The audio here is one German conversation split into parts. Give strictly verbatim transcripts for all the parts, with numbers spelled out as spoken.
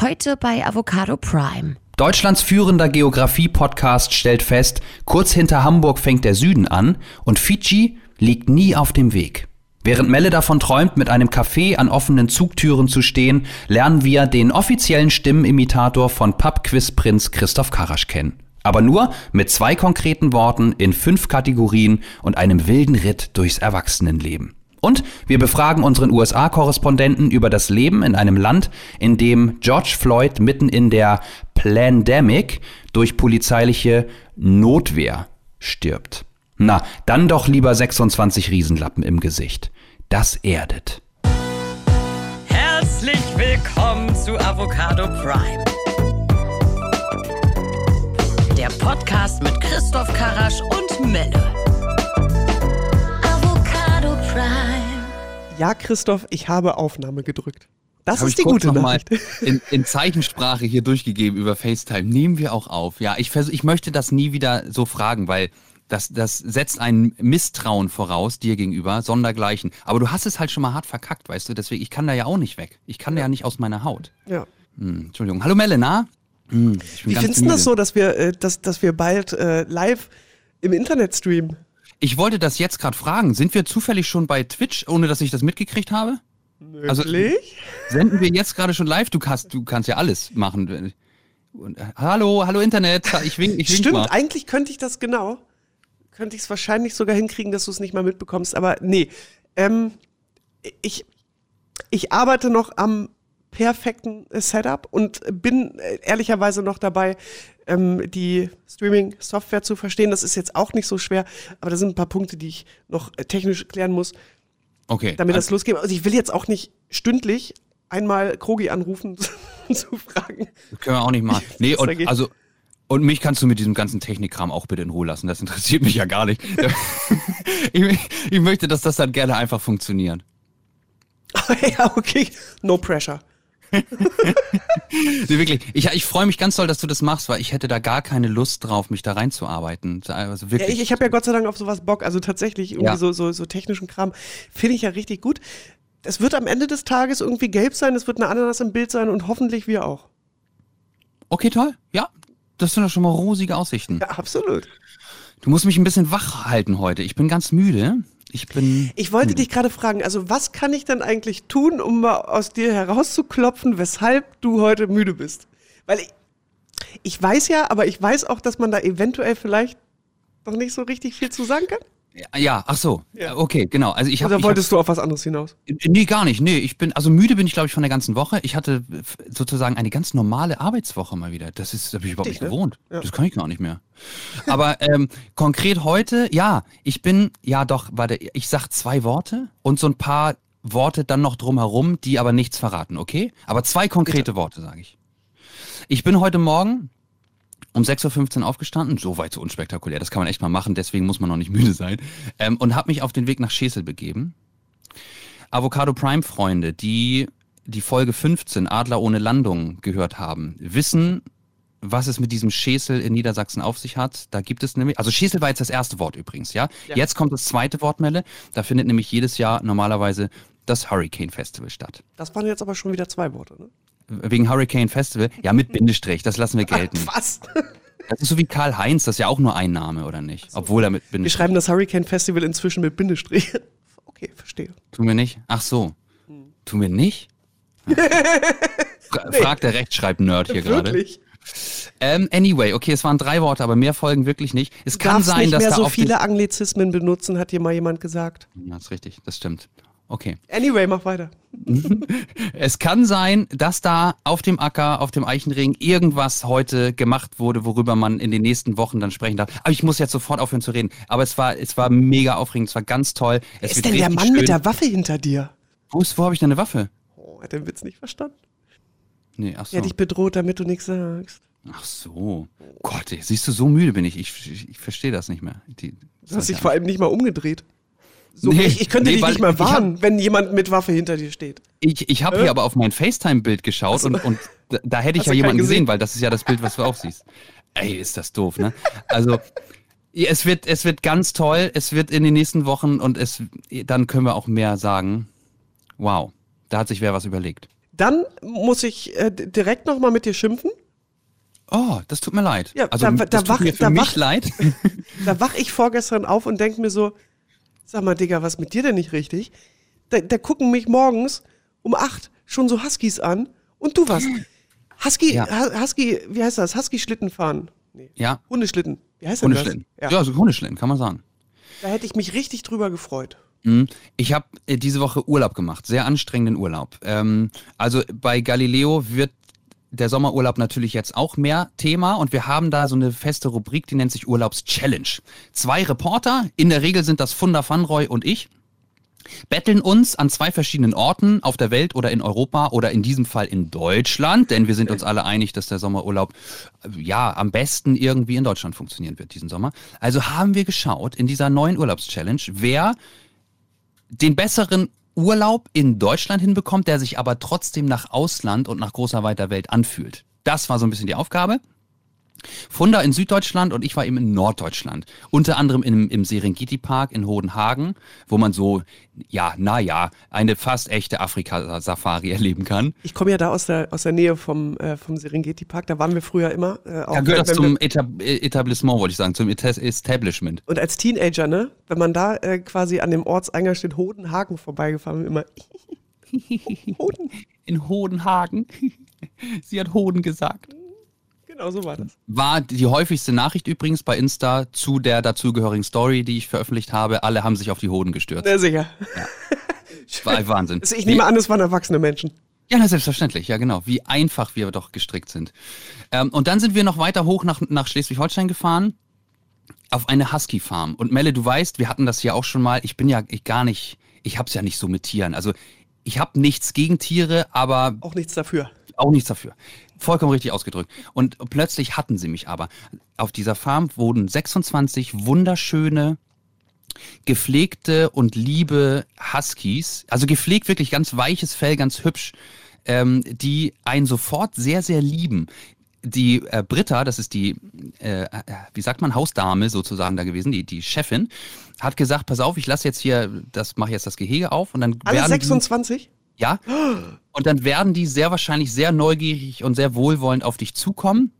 heute bei Avocado Prime. Deutschlands führender Geografie-Podcast stellt fest, kurz hinter Hamburg fängt der Süden an und Fidschi liegt nie auf dem Weg. Während Melle davon träumt, mit einem Café an offenen Zugtüren zu stehen, lernen wir den offiziellen Stimmenimitator von Pub-Quiz-Prinz Christoph Karrasch kennen. Aber nur mit zwei konkreten Worten in fünf Kategorien und einem wilden Ritt durchs Erwachsenenleben. Und wir befragen unseren U S A-Korrespondenten über das Leben in einem Land, in dem George Floyd mitten in der Plandemic durch polizeiliche Notwehr stirbt. Na, dann doch lieber sechsundzwanzig Riesenlappen im Gesicht. Das erdet. Herzlich willkommen zu Avocado Prime. Der Podcast mit Christoph Karrasch und Melle. Avocado Prime. Ja, Christoph, ich habe Aufnahme gedrückt. Das, das ist die gute Nachricht. In, in Zeichensprache hier durchgegeben über FaceTime. Nehmen wir auch auf. Ja, ich, vers- ich möchte das nie wieder so fragen, weil das, das setzt ein Misstrauen voraus dir gegenüber, sondergleichen. Aber du hast es halt schon mal hart verkackt, weißt du? Deswegen, ich kann da ja auch nicht weg. Ich kann ja, ja nicht aus meiner Haut. Ja. Hm, Entschuldigung. Hallo Melle, na? Hm, wie findest du das so, dass wir, äh, dass, dass wir bald äh, live im Internet streamen? Ich wollte das jetzt gerade fragen. Sind wir zufällig schon bei Twitch, ohne dass ich das mitgekriegt habe? Wirklich? Also, senden wir jetzt gerade schon live? Du kannst, du kannst ja alles machen. Und, hallo, hallo Internet. Ich wink, ich wink Stimmt, mal. Eigentlich könnte ich das genau. Könnte ich es wahrscheinlich sogar hinkriegen, dass du es nicht mal mitbekommst. Aber nee, ähm, ich, ich arbeite noch am perfekten Setup und bin äh, ehrlicherweise noch dabei, ähm, die Streaming-Software zu verstehen. Das ist jetzt auch nicht so schwer, aber da sind ein paar Punkte, die ich noch äh, technisch klären muss. Okay. Damit das losgeht. Also ich will jetzt auch nicht stündlich einmal Krogi anrufen zu fragen. Das können wir auch nicht machen. Nee, und geht. also und mich kannst du mit diesem ganzen Technikkram auch bitte in Ruhe lassen. Das interessiert mich ja gar nicht. ich, ich möchte, dass das dann gerne einfach funktioniert. Ja, okay. No pressure. Nee, wirklich. Ich, ich freue mich ganz doll, dass du das machst, weil ich hätte da gar keine Lust drauf, mich da reinzuarbeiten. Also wirklich. Ja, ich ich habe ja Gott sei Dank auf sowas Bock. Also tatsächlich, irgendwie ja. so, so, so technischen Kram finde ich ja richtig gut. Es wird am Ende des Tages irgendwie gelb sein, es wird eine Ananas im Bild sein und hoffentlich wir auch. Okay, toll. Ja, das sind doch schon mal rosige Aussichten. Ja, absolut. Du musst mich ein bisschen wach halten heute. Ich bin ganz müde. Ich bin. Ich wollte dich gerade fragen, also was kann ich denn eigentlich tun, um mal aus dir herauszuklopfen, weshalb du heute müde bist? Weil ich, ich weiß ja, aber ich weiß auch, dass man da eventuell vielleicht noch nicht so richtig viel zu sagen kann. Ja, ach so. Ja. Okay, genau. Also ich hab, Oder wolltest ich hab, du auf was anderes hinaus? Nee, gar nicht. Nee, ich bin, also müde bin ich, glaube ich, von der ganzen Woche. Ich hatte sozusagen eine ganz normale Arbeitswoche mal wieder. Das ist, das habe ich überhaupt Dich, nicht ne? gewohnt. Ja. Das kann ich gar nicht mehr. Aber ähm, konkret heute, ja, ich bin, ja doch, warte, ich sag zwei Worte und so ein paar Worte dann noch drumherum, die aber nichts verraten, okay? Aber zwei konkrete Bitte. Worte, sage ich. Ich bin heute Morgen um sechs Uhr fünfzehn aufgestanden, so weit so unspektakulär, das kann man echt mal machen, deswegen muss man noch nicht müde sein, ähm, und habe mich auf den Weg nach Schessel begeben. Avocado Prime Freunde, die die Folge fünfzehn, Adler ohne Landung, gehört haben, wissen, was es mit diesem Schessel in Niedersachsen auf sich hat. Da gibt es nämlich, also Schessel war jetzt das erste Wort übrigens, ja? ja. Jetzt kommt das zweite Wort, Melle, da findet nämlich jedes Jahr normalerweise das Hurricane Festival statt. Das waren jetzt aber schon wieder zwei Worte, ne? Wegen Hurricane Festival? Ja, mit Bindestrich, das lassen wir gelten. Ach, was? Das ist so wie Karl-Heinz, das ist ja auch nur ein Name, oder nicht? Ach so. Obwohl er mit Bindestrich... Wir schreiben das Hurricane Festival inzwischen mit Bindestrich. Okay, verstehe. Tun wir nicht? Ach so. Hm. Tun wir nicht? Fra- nee. Fragt der Rechtschreib-Nerd hier gerade. Wirklich? Ähm, anyway, okay, es waren drei Worte, aber mehr folgen wirklich nicht. Es kann Darf's sein, nicht dass mehr da so viele Anglizismen benutzen, hat hier mal jemand gesagt. Ja, das ist richtig, das stimmt. Okay. Anyway, mach weiter. Es kann sein, dass da auf dem Acker, auf dem Eichenring irgendwas heute gemacht wurde, worüber man in den nächsten Wochen dann sprechen darf. Aber ich muss jetzt sofort aufhören zu reden. Aber es war, es war mega aufregend, es war ganz toll. Es Wer ist denn der Mann schön. mit der Waffe hinter dir? Wo, wo habe ich denn eine Waffe? Oh, hat den Witz nicht verstanden? Nee, ach so. Er hat dich bedroht, damit du nichts sagst. Ach so. Gott, siehst du, so müde bin ich. Ich, ich, ich verstehe das nicht mehr. Die, das du hast dich ja vor allem nicht mal umgedreht. So, nee, ich, ich könnte nee, dich nicht mal warnen, hab, wenn jemand mit Waffe hinter dir steht. Ich, ich habe äh? hier aber auf mein FaceTime-Bild geschaut also, und, und da, da hätte ich ja jemanden gesehen? gesehen, weil das ist ja das Bild, was du auch siehst. Ey, ist das doof, ne? Also, es wird, es wird ganz toll, es wird in den nächsten Wochen und es, dann können wir auch mehr sagen. Wow, da hat sich wer was überlegt. Dann muss ich äh, direkt nochmal mit dir schimpfen. Oh, das tut mir leid. Ja, also, da, da das tut wach, mir für da mich wach, leid. Da wach ich vorgestern auf und denke mir so, sag mal, Digga, was mit dir denn nicht richtig? Da, da gucken mich morgens um acht schon so Huskies an und du was? Husky, ja. Husky, wie heißt das? Husky-Schlitten fahren. Nee. Ja. Hundeschlitten. Wie heißt denn das? Hundeschlitten. Ja, ja, so Hundeschlitten, kann man sagen. Da hätte ich mich richtig drüber gefreut. Ich habe äh, diese Woche Urlaub gemacht, sehr anstrengenden Urlaub. Ähm, also bei Galileo wird der Sommerurlaub natürlich jetzt auch mehr Thema und wir haben da so eine feste Rubrik, die nennt sich Urlaubschallenge. Zwei Reporter, in der Regel sind das Funda Fanroy und ich, betteln uns an zwei verschiedenen Orten auf der Welt oder in Europa oder in diesem Fall in Deutschland, denn wir sind uns alle einig, dass der Sommerurlaub ja am besten irgendwie in Deutschland funktionieren wird diesen Sommer. Also haben wir geschaut in dieser neuen Urlaubschallenge, wer den besseren Urlaub in Deutschland hinbekommt, der sich aber trotzdem nach Ausland und nach großer weiter Welt anfühlt. Das war so ein bisschen die Aufgabe. Funda in Süddeutschland und ich war eben in Norddeutschland. Unter anderem im, im Serengeti-Park in Hodenhagen, wo man so, ja, naja, eine fast echte Afrika-Safari erleben kann. Ich komme ja da aus der, aus der Nähe vom, äh, vom Serengeti-Park, da waren wir früher immer. Äh, auch da gehört das zum Etab- Etablissement, wollte ich sagen, zum Etab- Establishment. Und als Teenager, ne, wenn man da äh, quasi an dem Ortseingang steht, Hodenhagen vorbeigefahren, immer Hoden. In Hodenhagen. Sie hat Hoden gesagt. Genau so war das. War die häufigste Nachricht übrigens bei Insta zu der dazugehörigen Story, die ich veröffentlicht habe. Alle haben sich auf die Hoden gestürzt. Na sicher. Ja. War Wahnsinn. Ich nehme an, es waren erwachsene Menschen. Ja, na, selbstverständlich. Ja, genau. Wie einfach wir doch gestrickt sind. Ähm, und dann sind wir noch weiter hoch nach, nach Schleswig-Holstein gefahren. Auf eine Husky-Farm. Und Melle, du weißt, wir hatten das ja auch schon mal. Ich bin ja ich gar nicht, ich hab's ja nicht so mit Tieren. Also ich habe nichts gegen Tiere, aber... Auch nichts dafür. Auch nichts dafür. Vollkommen richtig ausgedrückt. Und plötzlich hatten sie mich aber. Auf dieser Farm wurden sechsundzwanzig wunderschöne, gepflegte und liebe Huskies, also gepflegt wirklich ganz weiches Fell, ganz hübsch, ähm, die einen sofort sehr, sehr lieben. Die äh, Britta, das ist die, äh, wie sagt man, Hausdame sozusagen da gewesen, die, die Chefin, hat gesagt, pass auf, ich lasse jetzt hier, das mache jetzt das Gehege auf. Und dann alle sechsundzwanzig? Die, ja. Und dann werden die sehr wahrscheinlich sehr neugierig und sehr wohlwollend auf dich zukommen.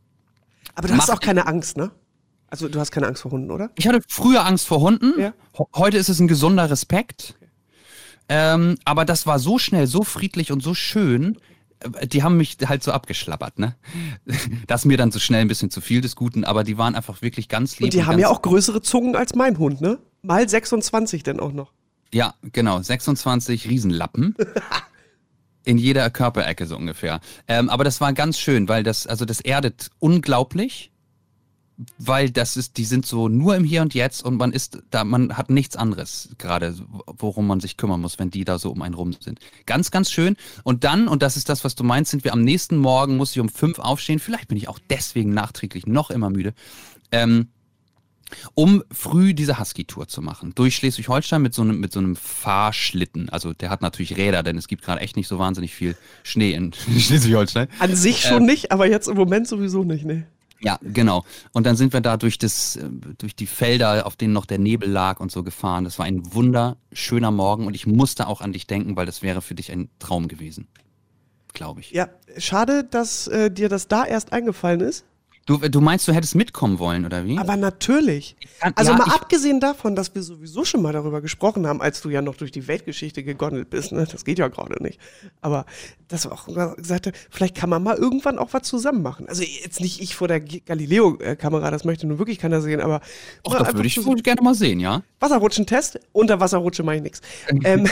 Aber du Mach- hast auch keine Angst, ne? Also du hast keine Angst vor Hunden, oder? Ich hatte früher Angst vor Hunden. Ja. Heute ist es ein gesunder Respekt. Okay. Ähm, aber das war so schnell, so friedlich und so schön. Die haben mich halt so abgeschlappert, ne? Das ist mir dann so schnell ein bisschen zu viel des Guten, aber die waren einfach wirklich ganz lieb. Und die und haben ja auch größere Zungen als mein Hund, ne? Mal sechsundzwanzig denn auch noch. Ja, genau. sechsundzwanzig Riesenlappen. In jeder Körperecke so ungefähr. Ähm, aber das war ganz schön, weil das, also das erdet unglaublich, weil das ist, die sind so nur im Hier und Jetzt und man ist da, man hat nichts anderes gerade, worum man sich kümmern muss, wenn die da so um einen rum sind. Ganz, ganz schön. Und dann, und das ist das, was du meinst, sind wir am nächsten Morgen, muss ich um fünf aufstehen, vielleicht bin ich auch deswegen nachträglich noch immer müde, ähm, um früh diese Husky-Tour zu machen. Durch Schleswig-Holstein mit so einem, mit so einem Fahrschlitten. Also der hat natürlich Räder, denn es gibt gerade echt nicht so wahnsinnig viel Schnee in Schleswig-Holstein. An sich schon ähm, nicht, aber jetzt im Moment sowieso nicht, ne? Ja, genau. Und dann sind wir da durch das, durch die Felder, auf denen noch der Nebel lag und so gefahren. Das war ein wunderschöner Morgen und ich musste auch an dich denken, weil das wäre für dich ein Traum gewesen. Glaube ich. Ja, schade, dass äh, dir das da erst eingefallen ist. Du, du meinst, du hättest mitkommen wollen, oder wie? Aber natürlich. Kann, also ja, mal abgesehen davon, dass wir sowieso schon mal darüber gesprochen haben, als du ja noch durch die Weltgeschichte gegondelt bist, ne? Das geht ja gerade nicht. Aber dass wir auch gesagt haben, vielleicht kann man mal irgendwann auch was zusammen machen. Also jetzt nicht ich vor der Galileo-Kamera, das möchte nun wirklich keiner sehen, aber... Och, das würde ich so gerne mal sehen, ja? Wasserrutschen-Test, unter Wasserrutsche mache ich nichts. ähm,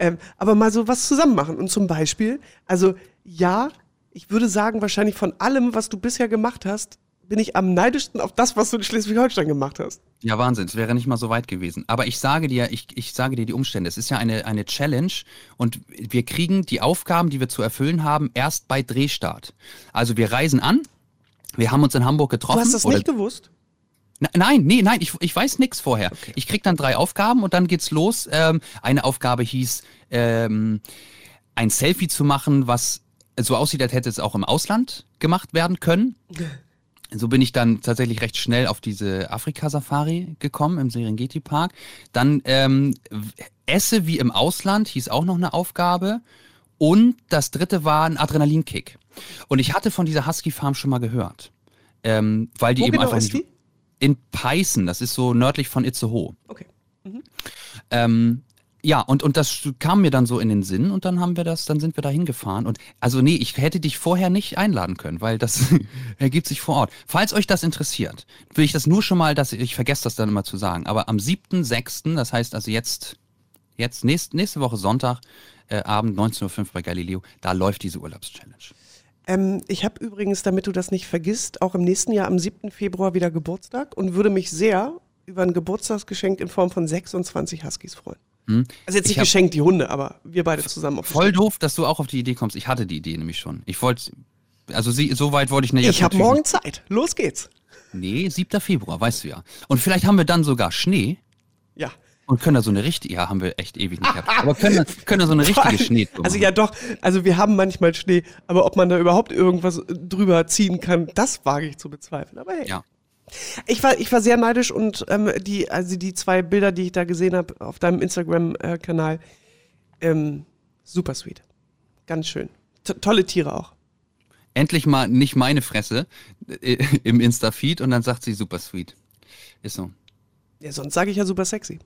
ähm, aber mal so was zusammen machen. Und zum Beispiel, also ja... Ich würde sagen, wahrscheinlich von allem, was du bisher gemacht hast, bin ich am neidischsten auf das, was du in Schleswig-Holstein gemacht hast. Ja, Wahnsinn, es wäre nicht mal so weit gewesen. Aber ich sage dir, ich, ich sage dir die Umstände. Es ist ja eine, eine Challenge und wir kriegen die Aufgaben, die wir zu erfüllen haben, erst bei Drehstart. Also wir reisen an, wir haben uns in Hamburg getroffen. Du hast das nicht gewusst? Nein, nee, nein, ich, ich weiß nichts vorher. Okay. Ich krieg dann drei Aufgaben und dann geht's los. Ähm, eine Aufgabe hieß, ähm, ein Selfie zu machen, was so aussieht, als hätte es auch im Ausland gemacht werden können. So bin ich dann tatsächlich recht schnell auf diese Afrika-Safari gekommen im Serengeti-Park. Dann ähm, esse wie im Ausland, hieß auch noch eine Aufgabe. Und das dritte war ein Adrenalinkick. Und ich hatte von dieser Husky Farm schon mal gehört. Ähm, weil die Wo eben genau einfach ist nicht. Die? In Peißen, das ist so nördlich von Itzehoe. Okay. Mhm. Ähm, ja, und, und das kam mir dann so in den Sinn und dann haben wir das, dann sind wir da hingefahren. Und also nee, ich hätte dich vorher nicht einladen können, weil das ergibt sich vor Ort. Falls euch das interessiert, will ich das nur schon mal, dass ich vergesse das dann immer zu sagen, aber am siebten sechsten, das heißt also jetzt, jetzt nächst, nächste Woche Sonntag, äh, Abend neunzehn Uhr fünf bei Galileo, da läuft diese Urlaubschallenge. Ähm, ich habe übrigens, damit du das nicht vergisst, auch im nächsten Jahr am siebten Februar wieder Geburtstag und würde mich sehr über ein Geburtstagsgeschenk in Form von sechsundzwanzig Huskies freuen. Hm. Also jetzt nicht geschenkt die Hunde, aber wir beide zusammen. Auf voll doof, dass du auch auf die Idee kommst. Ich hatte die Idee nämlich schon. Ich wollte, also sie, so weit wollte ich nicht. Ich habe morgen Zeit. Los geht's. Nee, siebten Februar, weißt du ja. Und vielleicht haben wir dann sogar Schnee. Ja. Und können da so eine richtige, ja, haben wir echt ewig nicht gehabt. Aber können da, können da so eine richtige Schnee drüber. Also ja doch, also wir haben manchmal Schnee, aber ob man da überhaupt irgendwas drüber ziehen kann, das wage ich zu bezweifeln. Aber hey. Ja. Ich war, ich war sehr neidisch und ähm, die, also die zwei Bilder, die ich da gesehen habe auf deinem Instagram-Kanal, ähm, super sweet. Ganz schön. T- tolle Tiere auch. Endlich mal nicht meine Fresse äh, im Insta-Feed und dann sagt sie super sweet. Ist so. Ja, sonst sage ich ja super sexy.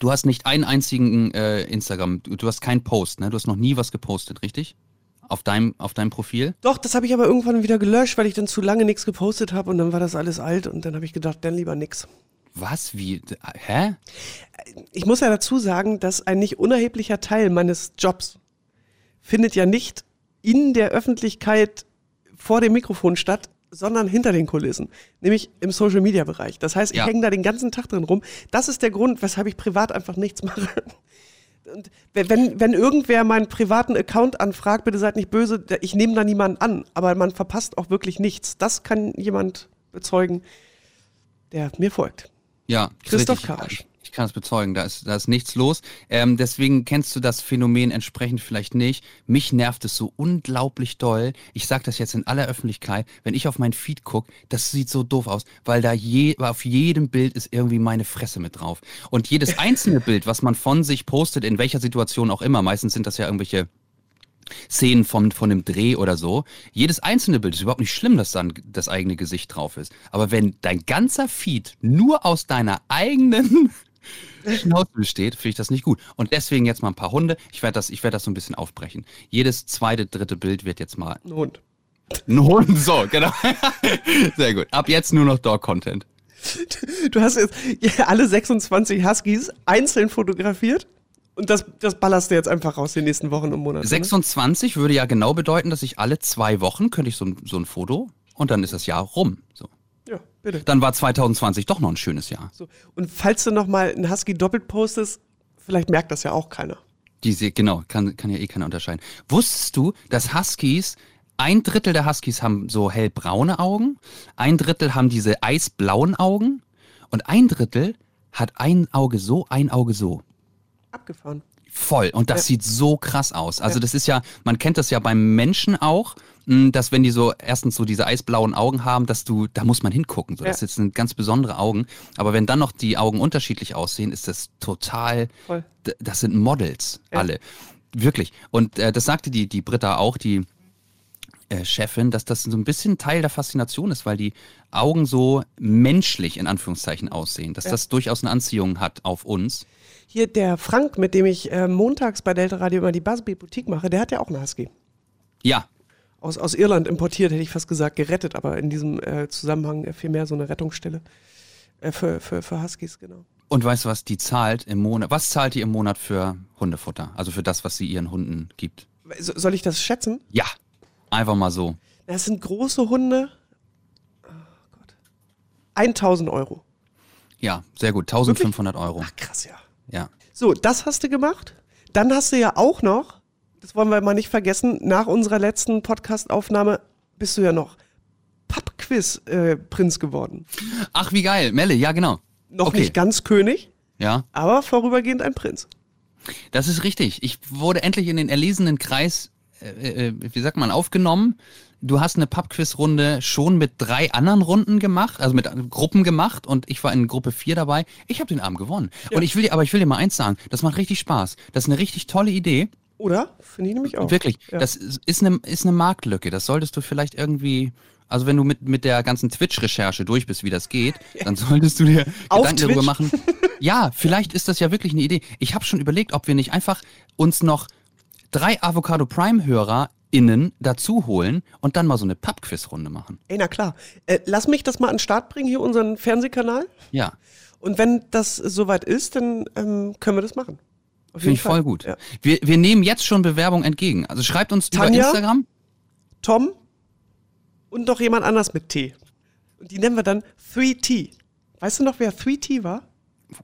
Du hast nicht einen einzigen äh, Instagram, du, du hast keinen Post, ne? Du hast noch nie was gepostet, richtig? Auf deinem, auf deinem Profil? Doch, das habe ich aber irgendwann wieder gelöscht, weil ich dann zu lange nichts gepostet habe und dann war das alles alt und dann habe ich gedacht, dann lieber nix. Was? Wie? Hä? Ich muss ja dazu sagen, dass ein nicht unerheblicher Teil meines Jobs findet ja nicht in der Öffentlichkeit vor dem Mikrofon statt, sondern hinter den Kulissen, nämlich im Social-Media-Bereich. Das heißt, ich ja. hänge da den ganzen Tag drin rum. Das ist der Grund, weshalb ich privat einfach nichts mache. Und wenn, wenn irgendwer meinen privaten Account anfragt, bitte seid nicht böse, ich nehme da niemanden an, aber man verpasst auch wirklich nichts. Das kann jemand bezeugen, der mir folgt. Ja, Christoph Karrasch. Ich kann es bezeugen, da ist, da ist nichts los. Ähm, deswegen kennst du das Phänomen entsprechend vielleicht nicht. Mich nervt es so unglaublich doll. Ich sage das jetzt in aller Öffentlichkeit, wenn ich auf mein Feed gucke, das sieht so doof aus, weil da je, auf jedem Bild ist irgendwie meine Fresse mit drauf. Und jedes einzelne Bild, was man von sich postet, in welcher Situation auch immer, meistens sind das ja irgendwelche Szenen von, von einem Dreh oder so. Jedes einzelne Bild ist überhaupt nicht schlimm, dass dann das eigene Gesicht drauf ist. Aber wenn dein ganzer Feed nur aus deiner eigenen Schnauze besteht, finde ich das nicht gut. Und deswegen jetzt mal ein paar Hunde. Ich werde das, ich werd das so ein bisschen aufbrechen. Jedes zweite, dritte Bild wird jetzt mal... Ein Hund. Ein Hund, so, genau. Sehr gut. Ab jetzt nur noch Dog-Content. Du hast jetzt alle sechsundzwanzig Huskies einzeln fotografiert und das, das ballerst du jetzt einfach raus die nächsten Wochen und Monate. sechsundzwanzig, ne? Würde ja genau bedeuten, dass ich alle zwei Wochen könnte ich so, so ein Foto und dann ist das Jahr rum, so. Ja, bitte. Dann war zwanzig zwanzig doch noch ein schönes Jahr. So. Und falls du nochmal einen Husky doppelt postest, vielleicht merkt das ja auch keiner. Diese, genau, kann, kann ja eh keiner unterscheiden. Wusstest du, dass Huskies, ein Drittel der Huskies haben so hellbraune Augen, ein Drittel haben diese eisblauen Augen und ein Drittel hat ein Auge so, ein Auge so. Abgefahren. Voll. Und das ja. sieht so krass aus. Also ja. das ist ja, man kennt das ja beim Menschen auch, dass wenn die so erstens so diese eisblauen Augen haben, dass du, da muss man hingucken. So, ja. Das sind ganz besondere Augen. Aber wenn dann noch die Augen unterschiedlich aussehen, ist das total, voll. Das sind Models, ja. alle. Wirklich. Und äh, das sagte die, die Britta auch, die äh, Chefin, dass das so ein bisschen Teil der Faszination ist, weil die Augen so menschlich in Anführungszeichen aussehen. Dass ja. das durchaus eine Anziehung hat auf uns. Hier der Frank, mit dem ich äh, montags bei Delta Radio immer die Buzzbee-Boutique mache, der hat ja auch eine Husky. Ja. Aus, aus Irland importiert, hätte ich fast gesagt, gerettet, aber in diesem äh, Zusammenhang äh, vielmehr so eine Rettungsstelle äh, für, für, für Huskies, genau. Und weißt du was, die zahlt im Monat, was zahlt die im Monat für Hundefutter? Also für das, was sie ihren Hunden gibt. So, soll ich das schätzen? Ja, einfach mal so. Das sind große Hunde, oh Gott, tausend Euro. Ja, sehr gut, eintausendfünfhundert Euro. Ach krass, ja. Ja. So, das hast du gemacht. Dann hast du ja auch noch, das wollen wir mal nicht vergessen, nach unserer letzten Podcast-Aufnahme bist du ja noch Pub-Quiz-Prinz äh, geworden. Ach, wie geil. Melle, ja, genau. Noch okay. Nicht ganz König, ja. Aber vorübergehend ein Prinz. Das ist richtig. Ich wurde endlich in den erlesenen Kreis, äh, äh, wie sagt man, aufgenommen. Du hast eine Pub-Quiz-Runde schon mit drei anderen Runden gemacht, also mit Gruppen gemacht und ich war in Gruppe vier dabei. Ich habe den Abend gewonnen. Ja. Und ich will dir, aber ich will dir mal eins sagen, das macht richtig Spaß. Das ist eine richtig tolle Idee. Oder? Finde ich nämlich auch. Wirklich, ja. Das ist eine, ist eine Marktlücke. Das solltest du vielleicht irgendwie, also wenn du mit, mit der ganzen Twitch-Recherche durch bist, wie das geht, dann solltest du dir Auf Gedanken Twitch? darüber machen. Ja, vielleicht ist das ja wirklich eine Idee. Ich habe schon überlegt, ob wir nicht einfach uns noch drei Avocado Prime-HörerInnen dazu holen und dann mal so eine Pub-Quiz-Runde machen. Ey, na klar. Äh, lass mich das mal an den Start bringen, hier unseren Fernsehkanal. Ja. Und wenn das soweit ist, dann ähm, können wir das machen. Finde ich voll gut. Ja. Wir, wir nehmen jetzt schon Bewerbungen entgegen. Also schreibt uns Tanja, über Instagram. Tom und noch jemand anders mit T. Und die nennen wir dann three T. Weißt du noch, wer three T war?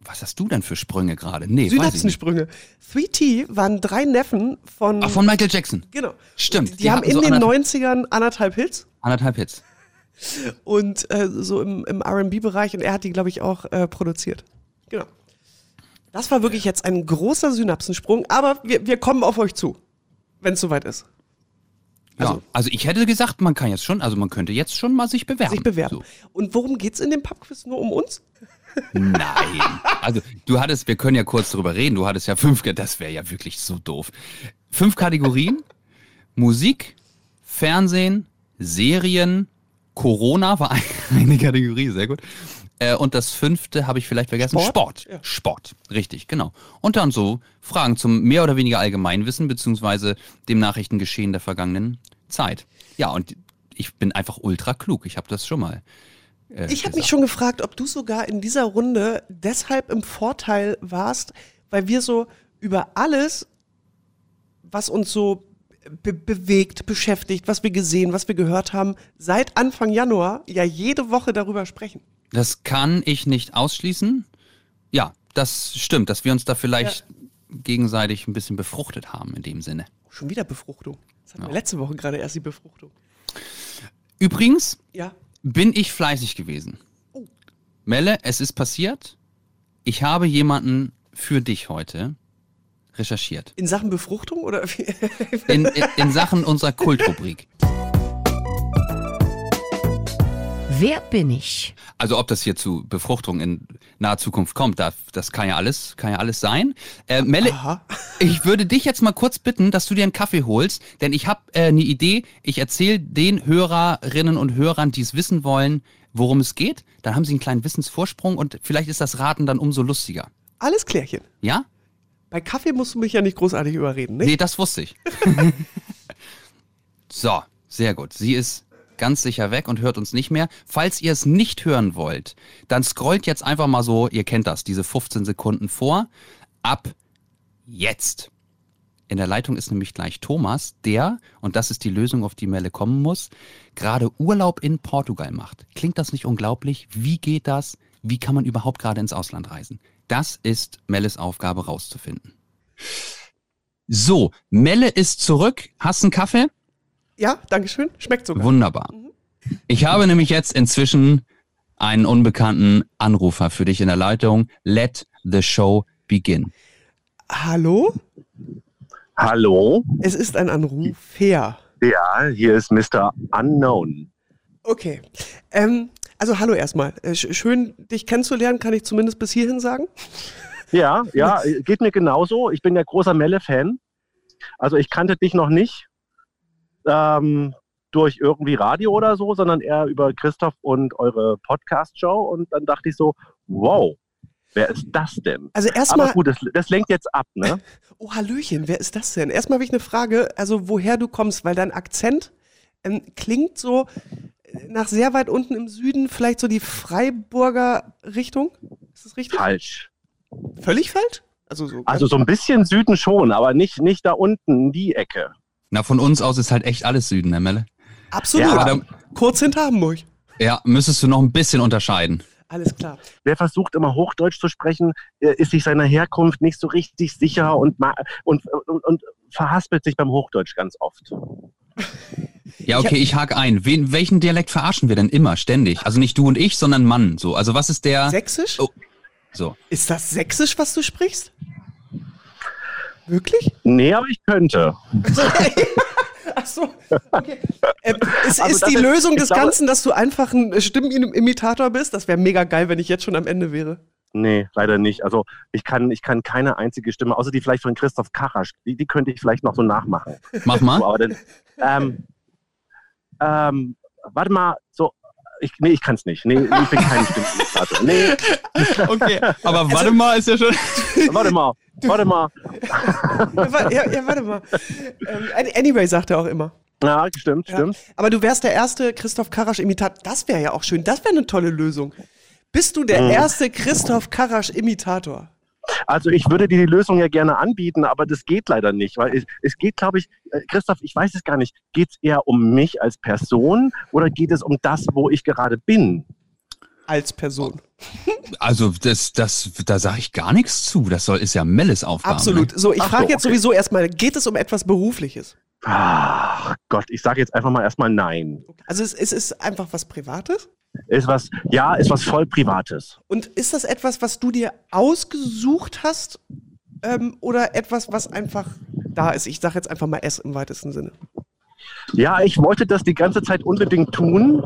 Was hast du denn für Sprünge gerade? Nee, Synapsensprünge. three T waren drei Neffen von... Ach, von Michael Jackson. Genau. Stimmt. Die, die, die haben in so den neunzigern anderthalb Hits. Anderthalb Hits. Und äh, so im, im R and B-Bereich. Und er hat die, glaube ich, auch äh, produziert. Genau. Das war wirklich jetzt ein großer Synapsensprung, aber wir, wir kommen auf euch zu, wenn es soweit ist. Also, ja, also ich hätte gesagt, man kann jetzt schon, also man könnte jetzt schon mal sich bewerben. Sich bewerben. So. Und worum geht's in dem Pubquiz? Nur um uns? Nein. Also du hattest, wir können ja kurz drüber reden, du hattest ja fünf, das wäre ja wirklich so doof. Fünf Kategorien: Musik, Fernsehen, Serien, Corona war eine Kategorie, sehr gut. Äh, und das fünfte habe ich vielleicht vergessen. Sport. Sport. Ja. Sport, richtig, genau. Und dann so Fragen zum mehr oder weniger Allgemeinwissen beziehungsweise dem Nachrichtengeschehen der vergangenen Zeit. Ja, und ich bin einfach ultra klug. Ich habe das schon mal äh, Ich habe mich schon gefragt, ob du sogar in dieser Runde deshalb im Vorteil warst, weil wir so über alles, was uns so be- bewegt, beschäftigt, was wir gesehen, was wir gehört haben, seit Anfang Januar ja jede Woche darüber sprechen. Das kann ich nicht ausschließen. Ja, das stimmt, dass wir uns da vielleicht ja. gegenseitig ein bisschen befruchtet haben in dem Sinne. Schon wieder Befruchtung. Das hatten wir ja. letzte Woche gerade erst die Befruchtung. Übrigens ja. bin ich fleißig gewesen. Oh. Melle, es ist passiert. Ich habe jemanden für dich heute recherchiert. In Sachen Befruchtung oder wie? in, in, in Sachen unserer Kultrubrik. Wer bin ich? Also ob das hier zu Befruchtung in naher Zukunft kommt, das, das kann ja alles, kann ja alles sein. Äh, Melle, Aha. ich würde dich jetzt mal kurz bitten, dass du dir einen Kaffee holst, denn ich habe äh, eine Idee. Ich erzähle den Hörerinnen und Hörern, die es wissen wollen, worum es geht. Dann haben sie einen kleinen Wissensvorsprung und vielleicht ist das Raten dann umso lustiger. Alles klärchen. Ja? Bei Kaffee musst du mich ja nicht großartig überreden, ne? Nee, das wusste ich. So, sehr gut. Sie ist... ganz sicher weg und hört uns nicht mehr. Falls ihr es nicht hören wollt, dann scrollt jetzt einfach mal so, ihr kennt das, diese fünfzehn Sekunden vor. Ab jetzt. In der Leitung ist nämlich gleich Thomas, der, und das ist die Lösung, auf die Melle kommen muss, gerade Urlaub in Portugal macht. Klingt das nicht unglaublich? Wie geht das? Wie kann man überhaupt gerade ins Ausland reisen? Das ist Melles Aufgabe rauszufinden. So, Melle ist zurück. Hast du einen Kaffee? Ja, dankeschön. Schmeckt sogar. Wunderbar. Ich habe nämlich jetzt inzwischen einen unbekannten Anrufer für dich in der Leitung. Let the show begin. Hallo? Hallo? Es ist ein Anruf her. Ja, hier ist Mister Unknown. Okay. Ähm, also hallo erstmal. Schön, dich kennenzulernen, kann ich zumindest bis hierhin sagen. Ja, ja, geht mir genauso. Ich bin ja großer Melle-Fan. Also ich kannte dich noch nicht. Ähm, durch irgendwie Radio oder so, sondern eher über Christoph und eure Podcast-Show. Und dann dachte ich so, wow, wer ist das denn? Also erstmal, aber gut, das, das lenkt jetzt ab, ne? Oh, Hallöchen, wer ist das denn? Erstmal habe ich eine Frage, also woher du kommst, weil dein Akzent ähm, klingt so nach sehr weit unten im Süden, vielleicht so die Freiburger Richtung. Ist das richtig? Falsch. Völlig falsch? Also so, also so ein bisschen Süden schon, aber nicht, nicht da unten in die Ecke. Na, von uns aus ist halt echt alles Süden, ne, Melle? Absolut. Ja. Dann, kurz hinter Hamburg. Ja, müsstest du noch ein bisschen unterscheiden. Alles klar. Wer versucht, immer Hochdeutsch zu sprechen, ist sich seiner Herkunft nicht so richtig sicher und, und, und, und verhaspelt sich beim Hochdeutsch ganz oft. Ja, okay, ich, ich hake ein. Wen, welchen Dialekt verarschen wir denn immer, ständig? Also nicht du und ich, sondern Mann. So. Also was ist der... Sächsisch? Oh. So. Ist das Sächsisch, was du sprichst? Wirklich? Nee, aber ich könnte. Ach so, okay. Äh, es also ist die Lösung ist, des glaube, Ganzen, dass du einfach ein Stimmenimitator bist. Das wäre mega geil, wenn ich jetzt schon am Ende wäre. Nee, leider nicht. Also ich kann, ich kann keine einzige Stimme, außer die vielleicht von Christoph Karrasch, die, die könnte ich vielleicht noch so nachmachen. Mach mal. So, aber dann, ähm, ähm, warte mal, so, ich, nee, ich kann es nicht. Nee, ich bin kein Stimmenexperte. Nee. Okay, aber warte also, mal ist ja schon... Warte mal, warte mal. Ja, ja, warte mal. Ähm, anyway, sagt er auch immer. Ja, stimmt, ja. stimmt. Aber du wärst der erste Christoph Karrasch-Imitat. Das wäre ja auch schön. Das wäre eine tolle Lösung. Bist du der hm. erste Christoph Karrasch-Imitator? Also ich würde dir die Lösung ja gerne anbieten, aber das geht leider nicht, weil es, es geht, glaube ich, äh, Christoph, ich weiß es gar nicht, geht es eher um mich als Person oder geht es um das, wo ich gerade bin? Als Person. Also das, das, da sage ich gar nichts zu, das soll, ist ja Melles Aufgabe. Absolut, ne? So, ich frage so, jetzt okay. sowieso erstmal, geht es um etwas Berufliches? Ach Gott, ich sage jetzt einfach mal erstmal nein. Also es, es ist einfach was Privates? Ist was, ja, ist was voll Privates. Und ist das etwas, was du dir ausgesucht hast ähm, oder etwas, was einfach da ist? Ich sage jetzt einfach mal S im weitesten Sinne. Ja, ich wollte das die ganze Zeit unbedingt tun,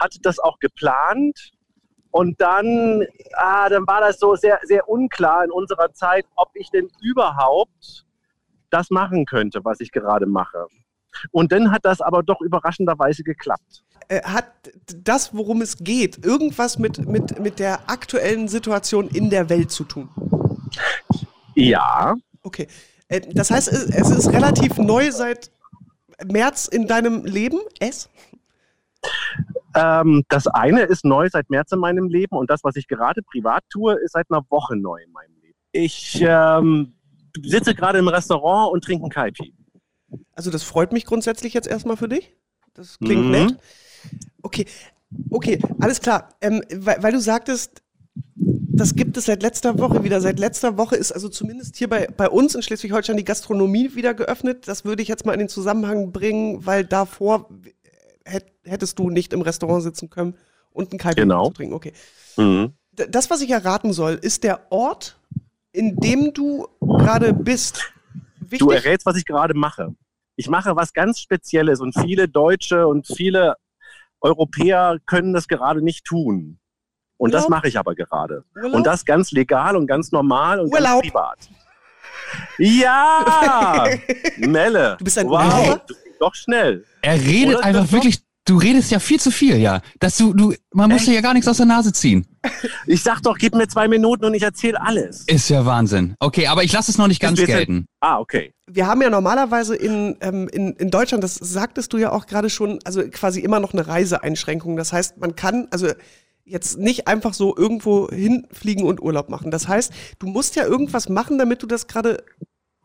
hatte das auch geplant und dann, ah, dann war das so sehr, sehr unklar in unserer Zeit, ob ich denn überhaupt das machen könnte, was ich gerade mache. Und dann hat das aber doch überraschenderweise geklappt. Hat das, worum es geht, irgendwas mit, mit, mit der aktuellen Situation in der Welt zu tun? Ja. Okay. Das heißt, es ist relativ neu seit März in deinem Leben, es? Ähm, das eine ist neu seit März in meinem Leben und das, was ich gerade privat tue, ist seit einer Woche neu in meinem Leben. Ich ähm, sitze gerade im Restaurant und trinke einen Kaipi. Also das freut mich grundsätzlich jetzt erstmal für dich. Das klingt mhm. nett. Okay, okay, alles klar. Ähm, weil, weil du sagtest, das gibt es seit letzter Woche wieder. Seit letzter Woche ist also zumindest hier bei, bei uns in Schleswig-Holstein die Gastronomie wieder geöffnet. Das würde ich jetzt mal in den Zusammenhang bringen, weil davor hätt, hättest du nicht im Restaurant sitzen können und einen Kaffee genau. zu trinken. Okay. Mhm. Das, was ich erraten soll, ist der Ort, in dem du gerade bist. Wichtig? Du errätst, was ich gerade mache. Ich mache was ganz Spezielles und viele Deutsche und viele Europäer können das gerade nicht tun. Und Urlaub? Das mache ich aber gerade. Urlaub? Und das ganz legal und ganz normal und Urlaub. Ganz privat. Ja! Melle. Du bist ein wow, Urlaub? Du bist doch schnell. Er redet Oder einfach wirklich, du redest ja viel zu viel, ja. Dass du, du, man muss dir ja gar nichts aus der Nase ziehen. Ich sag doch, gib mir zwei Minuten und ich erzähle alles. Ist ja Wahnsinn. Okay, aber ich lasse es noch nicht ganz gelten. Ah, okay. Wir haben ja normalerweise in, ähm, in, in Deutschland, das sagtest du ja auch gerade schon, also quasi immer noch eine Reiseeinschränkung. Das heißt, man kann also jetzt nicht einfach so irgendwo hinfliegen und Urlaub machen. Das heißt, du musst ja irgendwas machen, damit du das gerade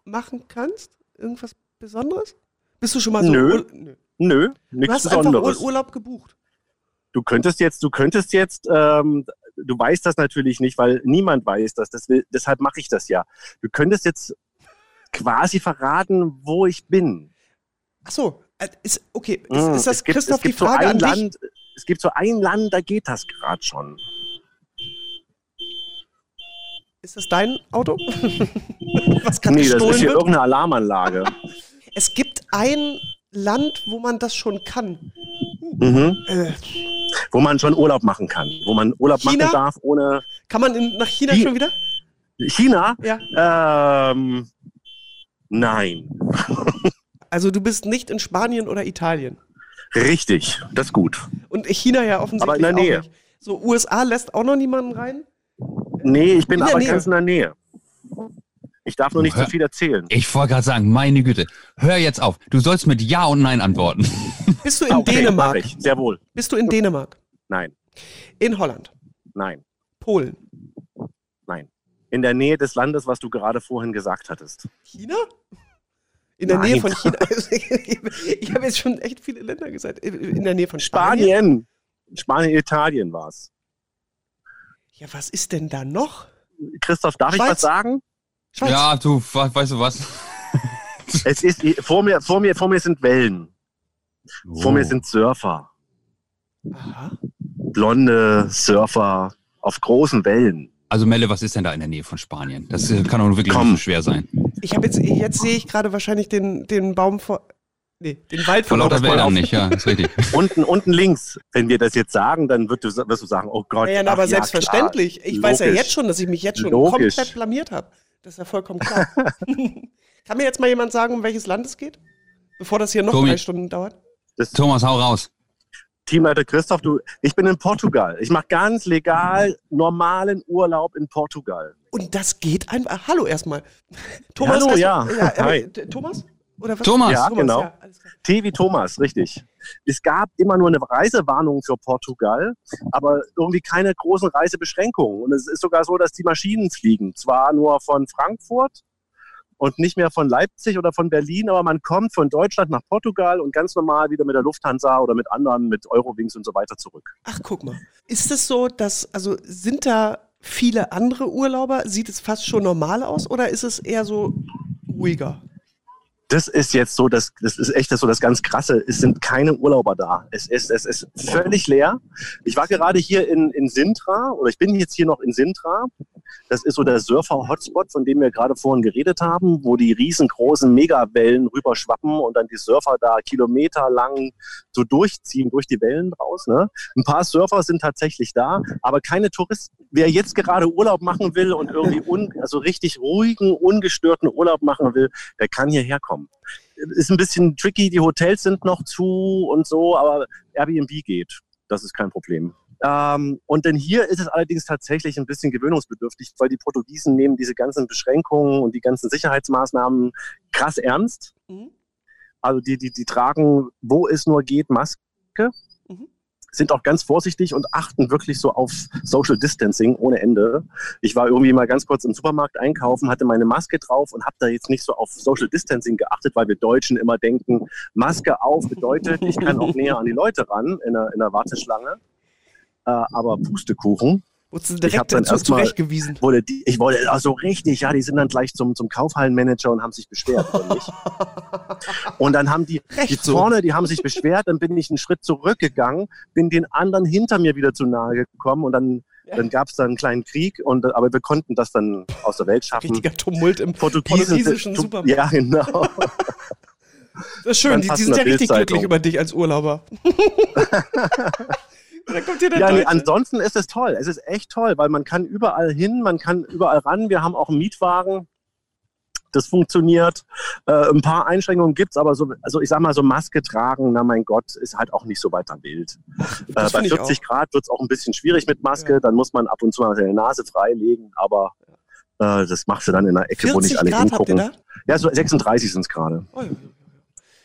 machen kannst? Irgendwas Besonderes? Bist du schon mal so? Nö, nö. Nö, nichts Besonderes. Du hast Besonderes. Einfach Urlaub gebucht. Du könntest jetzt, du könntest jetzt, ähm, du weißt das natürlich nicht, weil niemand weiß das, das will, deshalb mache ich das ja. Du könntest jetzt quasi verraten, wo ich bin. Ach so, ist, okay, ist, mm, ist das, gibt, Christoph, die Frage so an dich? Land, es gibt so ein Land, da geht das gerade schon. Ist das dein Auto? Was kann nee, gestohlen das ist hier wird? Irgendeine Alarmanlage. Es gibt ein Land, wo man das schon kann. Mhm. Äh. Wo man schon Urlaub machen kann. Wo man Urlaub China? machen darf ohne... Kann man in, nach China Chi- schon wieder? China? Ja. Ähm, nein. Also du bist nicht in Spanien oder Italien? Richtig, das ist gut. Und China ja offensichtlich aber in der Nähe. Auch nicht. So, U S A lässt auch noch niemanden rein? Nee, ich bin in aber ganz in der Nähe. Ich darf nur nicht zu so viel erzählen. Ich wollte gerade sagen, meine Güte, hör jetzt auf. Du sollst mit Ja und Nein antworten. Bist du in okay, Dänemark? Mach ich. Sehr wohl. Bist du in Dänemark? Nein. In Holland? Nein. Polen? Nein. In der Nähe des Landes, was du gerade vorhin gesagt hattest. China? In der Nein. Nähe von China? Ich habe jetzt schon echt viele Länder gesagt. In der Nähe von Spanien? Spanien, Spanien, Italien war es. Ja, was ist denn da noch? Christoph, darf Schweiz? Ich was sagen? Schweiz. Ja, du, weißt du was? Es ist, vor mir, vor mir, vor mir sind Wellen. Oh. Vor mir sind Surfer. Aha. Blonde Surfer auf großen Wellen. Also Melle, was ist denn da in der Nähe von Spanien? Das kann doch wirklich Komm. Nicht so schwer sein. Ich habe jetzt, jetzt sehe ich gerade wahrscheinlich den, den Baum vor... Nee, den Wald von lauter Wäldern nicht, ja, ist richtig. unten, unten links, wenn wir das jetzt sagen, dann wirst du, wirst du sagen, oh Gott. Ja, ja, ach, aber ja, selbstverständlich. Klar. Ich Logisch. weiß ja jetzt schon, dass ich mich jetzt schon Logisch. komplett blamiert habe. Das ist ja vollkommen klar. Kann mir jetzt mal jemand sagen, um welches Land es geht? Bevor das hier noch Tomi. drei Stunden dauert? Das Thomas, hau raus. Teamleiter Christoph, du, ich bin in Portugal. Ich mache ganz legal normalen Urlaub in Portugal. Und das geht einfach. Hallo erstmal. Thomas, Hallo, das, ja. ja äh, Hi. Thomas? Oder was? Thomas, ja, Thomas, genau. Ja, T wie Thomas, richtig. Es gab immer nur eine Reisewarnung für Portugal, aber irgendwie keine großen Reisebeschränkungen. Und es ist sogar so, dass die Maschinen fliegen. Zwar nur von Frankfurt und nicht mehr von Leipzig oder von Berlin, aber man kommt von Deutschland nach Portugal und ganz normal wieder mit der Lufthansa oder mit anderen, mit Eurowings und so weiter zurück. Ach, guck mal. Ist es so, dass, also sind da viele andere Urlauber? Sieht es fast schon normal aus oder ist es eher so ruhiger? Das ist jetzt so, das, das ist echt das so das ganz Krasse. Es sind keine Urlauber da. Es ist, es ist völlig leer. Ich war gerade hier in, in Sintra, oder ich bin jetzt hier noch in Sintra. Das ist so der Surfer-Hotspot, von dem wir gerade vorhin geredet haben, wo die riesengroßen Megawellen rüberschwappen und dann die Surfer da kilometerlang so durchziehen, durch die Wellen raus. Ne? Ein paar Surfer sind tatsächlich da, aber keine Touristen. Wer jetzt gerade Urlaub machen will und irgendwie un, also richtig ruhigen, ungestörten Urlaub machen will, der kann hierher kommen. Ist ein bisschen tricky, die Hotels sind noch zu und so, aber Airbnb geht, das ist kein Problem. Ähm, und denn hier ist es allerdings tatsächlich ein bisschen gewöhnungsbedürftig, weil die Portugiesen nehmen diese ganzen Beschränkungen und die ganzen Sicherheitsmaßnahmen krass ernst. Mhm. Also die, die, die tragen, wo es nur geht, Maske, mhm. sind auch ganz vorsichtig und achten wirklich so auf Social Distancing ohne Ende. Ich war irgendwie mal ganz kurz im Supermarkt einkaufen, hatte meine Maske drauf und habe da jetzt nicht so auf Social Distancing geachtet, weil wir Deutschen immer denken, Maske auf bedeutet, ich kann auch näher an die Leute ran in der, in der Warteschlange. Äh, aber Pustekuchen. Wurdest du direkt dazu zurechtgewiesen? Wurde die, ich wurde so also richtig, ja, die sind dann gleich zum, zum Kaufhallenmanager und haben sich beschwert. Mich. Und dann haben die, die vorne, die haben sich beschwert, dann bin ich einen Schritt zurückgegangen, bin den anderen hinter mir wieder zu nahe gekommen und dann, ja. dann gab es da einen kleinen Krieg, und, aber wir konnten das dann aus der Welt schaffen. Richtiger Tumult im Portugiesen, portugiesischen tu, Supermarkt. Ja, genau. Das ist schön, die, die sind ja richtig glücklich über dich als Urlauber. Da kommt hier der ja, nee, ansonsten ist es toll. Es ist echt toll, weil man kann überall hin, man kann überall ran. Wir haben auch einen Mietwagen. Das funktioniert. Äh, ein paar Einschränkungen gibt es, aber so, also ich sag mal, so Maske tragen, na mein Gott, ist halt auch nicht so weiter wild. Äh, bei vierzig Grad wird es auch ein bisschen schwierig mit Maske. Ja. Dann muss man ab und zu mal seine Nase freilegen, aber äh, das machst du dann in einer Ecke, wo nicht alle Grad hingucken. Habt ihr da? Ja, so sechsunddreißig sind es gerade. Oh, ja.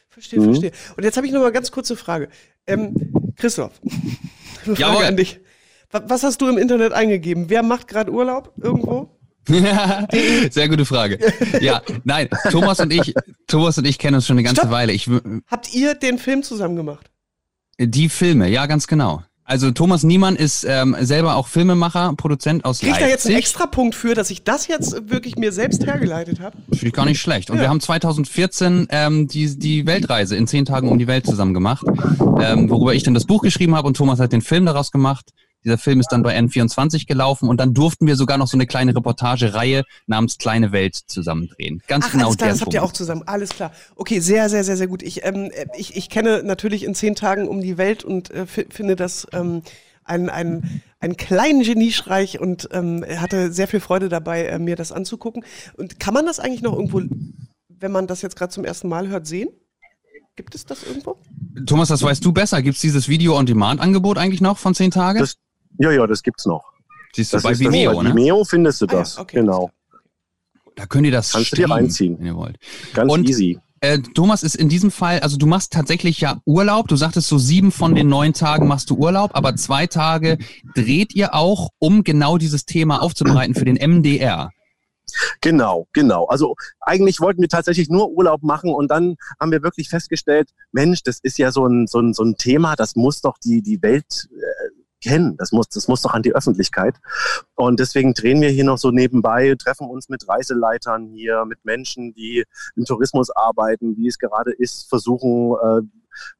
Verstehe, mhm. verstehe. Und jetzt habe ich noch mal eine ganz kurze Frage. Ähm, Christoph. Eine Frage Jawohl. an dich. Was hast du im Internet eingegeben? Wer macht gerade Urlaub irgendwo? Sehr gute Frage. Ja, nein, Thomas und ich, Thomas und ich kennen uns schon eine ganze Stopp. Weile. Ich, Habt ihr den Film zusammen gemacht? Die Filme, ja, ganz genau. Also Thomas Niemann ist ähm, selber auch Filmemacher, Produzent aus Leipzig. Krieg ich da jetzt einen extra Punkt für, dass ich das jetzt wirklich mir selbst hergeleitet habe? Finde ich gar nicht schlecht. Und ja. wir haben zwanzig vierzehn ähm, die, die Weltreise in zehn Tagen um die Welt zusammen gemacht, ähm, worüber ich dann das Buch geschrieben habe und Thomas hat den Film daraus gemacht. Dieser Film ist dann bei N vierundzwanzig gelaufen und dann durften wir sogar noch so eine kleine Reportagereihe namens Kleine Welt zusammen drehen. Ganz Ach, genau alles klar, das Punkt. Habt ihr auch zusammen. Alles klar. Okay, sehr, sehr, sehr, sehr gut. Ich, ähm, ich, ich kenne natürlich In zehn Tagen um die Welt und äh, f- finde das ähm, einen, einen, einen kleinen Geniestreich und ähm, hatte sehr viel Freude dabei, äh, mir das anzugucken. Und kann man das eigentlich noch irgendwo, wenn man das jetzt gerade zum ersten Mal hört, sehen? Gibt es das irgendwo? Thomas, das weißt du besser. Gibt es dieses Video-on-Demand-Angebot eigentlich noch von zehn Tagen? Das Ja, ja, das gibt's noch. Siehst du, das bei Vimeo, das, ne? Bei Vimeo findest du das, ah, ja, okay. genau. Da könnt ihr das Kannst du dir reinziehen, wenn ihr wollt. Ganz und, easy. Äh, Thomas, ist in diesem Fall, also du machst tatsächlich ja Urlaub. Du sagtest, so sieben von den neun Tagen machst du Urlaub, aber zwei Tage dreht ihr auch, um genau dieses Thema aufzubereiten für den M D R. Genau, genau. Also eigentlich wollten wir tatsächlich nur Urlaub machen und dann haben wir wirklich festgestellt, Mensch, das ist ja so ein, so ein, so ein Thema, das muss doch die, die Welt... Äh, kennen. Das muss, das muss doch an die Öffentlichkeit. Und deswegen drehen wir hier noch so nebenbei, treffen uns mit Reiseleitern hier, mit Menschen, die im Tourismus arbeiten, wie es gerade ist, versuchen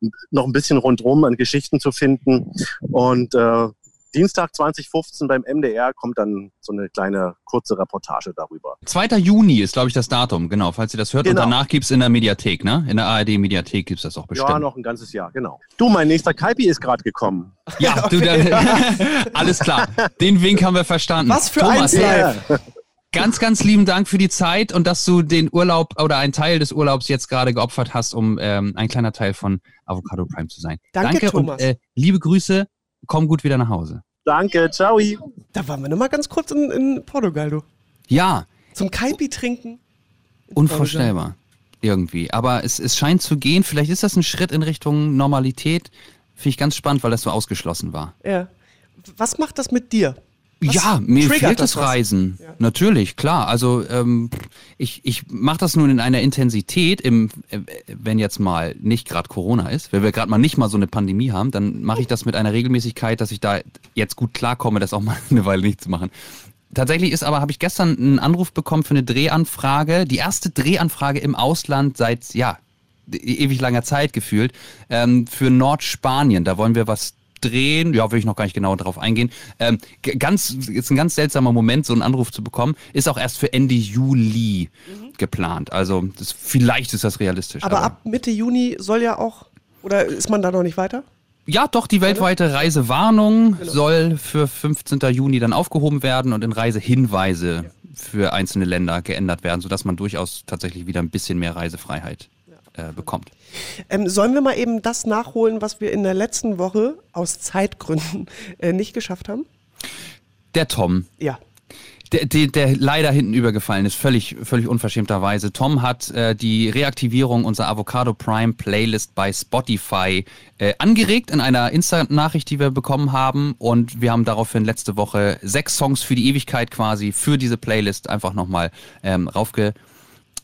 äh, noch ein bisschen rundherum an Geschichten zu finden. Und äh, Dienstag zwanzig fünfzehn beim M D R kommt dann so eine kleine kurze Reportage darüber. zweiter Juni ist, glaube ich, das Datum, genau, falls ihr das hört. Genau. Und danach gibt es in der Mediathek, ne? In der A R D-Mediathek gibt es das auch bestimmt. Ja, noch ein ganzes Jahr, genau. Du, mein nächster Kaipi ist gerade gekommen. Ja, okay. Du, da, alles klar. Den Wink haben wir verstanden. Was für ein Live. Ganz, ganz lieben Dank für die Zeit und dass du den Urlaub oder einen Teil des Urlaubs jetzt gerade geopfert hast, um ähm, ein kleiner Teil von Avocado Prime zu sein. Danke, Danke Thomas. Und äh, liebe Grüße. Komm gut wieder nach Hause. Danke, ciao. Da waren wir noch mal ganz kurz in, in Portugal, du. Ja. Zum Kaipi trinken. Unvorstellbar. Portugal. Irgendwie. Aber es, es scheint zu gehen. Vielleicht ist das ein Schritt in Richtung Normalität. Finde ich ganz spannend, weil das so ausgeschlossen war. Ja. Was macht das mit dir? Was ja, mir fehlt das, das Reisen. Ja. Natürlich, klar. Also ähm, ich, ich mache das nun in einer Intensität, im, äh, wenn jetzt mal nicht gerade Corona ist, wenn wir gerade mal nicht mal so eine Pandemie haben, dann mache ich das mit einer Regelmäßigkeit, dass ich da jetzt gut klarkomme, das auch mal eine Weile nicht zu machen. Tatsächlich ist aber, habe ich gestern einen Anruf bekommen für eine Drehanfrage, die erste Drehanfrage im Ausland seit, ja, ewig langer Zeit gefühlt, ähm, für Nordspanien. Da wollen wir was drehen, ja, will ich noch gar nicht genau drauf eingehen. Ähm, ganz, ist ein ganz seltsamer Moment, so einen Anruf zu bekommen. Ist auch erst für Ende Juli mhm. geplant. Also das, vielleicht ist das realistisch. Aber, aber ab Mitte Juni soll ja auch, oder ist man da noch nicht weiter? Ja, doch, die weltweite Reisewarnung genau. soll für fünfzehnten Juni dann aufgehoben werden und in Reisehinweise ja. für einzelne Länder geändert werden, sodass man durchaus tatsächlich wieder ein bisschen mehr Reisefreiheit bekommt. Ähm, sollen wir mal eben das nachholen, was wir in der letzten Woche aus Zeitgründen äh, nicht geschafft haben? Der Tom. Ja. Der, der, der leider hinten übergefallen ist, völlig, völlig unverschämterweise. Tom hat äh, die Reaktivierung unserer Avocado Prime Playlist bei Spotify äh, angeregt in einer Insta-Nachricht, die wir bekommen haben. Und wir haben daraufhin letzte Woche sechs Songs für die Ewigkeit quasi für diese Playlist einfach nochmal ähm, raufge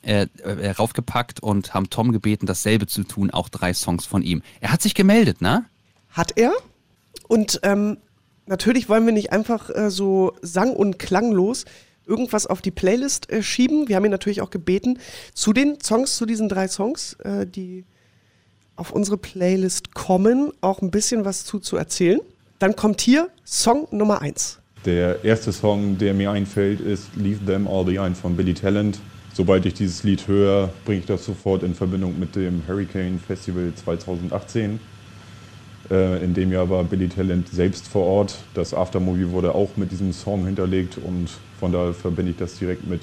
Äh, äh, raufgepackt und haben Tom gebeten, dasselbe zu tun, auch drei Songs von ihm. Er hat sich gemeldet, ne? Hat er. Und ähm, natürlich wollen wir nicht einfach äh, so sang- und klanglos irgendwas auf die Playlist äh, schieben. Wir haben ihn natürlich auch gebeten, zu den Songs, zu diesen drei Songs, äh, die auf unsere Playlist kommen, auch ein bisschen was zu, zu erzählen. Dann kommt hier Song Nummer eins. Der erste Song, der mir einfällt, ist Leave Them All Behind von Billy Talent. Sobald ich dieses Lied höre, bringe ich das sofort in Verbindung mit dem Hurricane Festival zweitausendachtzehn. Äh, in dem Jahr war Billy Talent selbst vor Ort. Das Aftermovie wurde auch mit diesem Song hinterlegt und von daher verbinde ich das direkt mit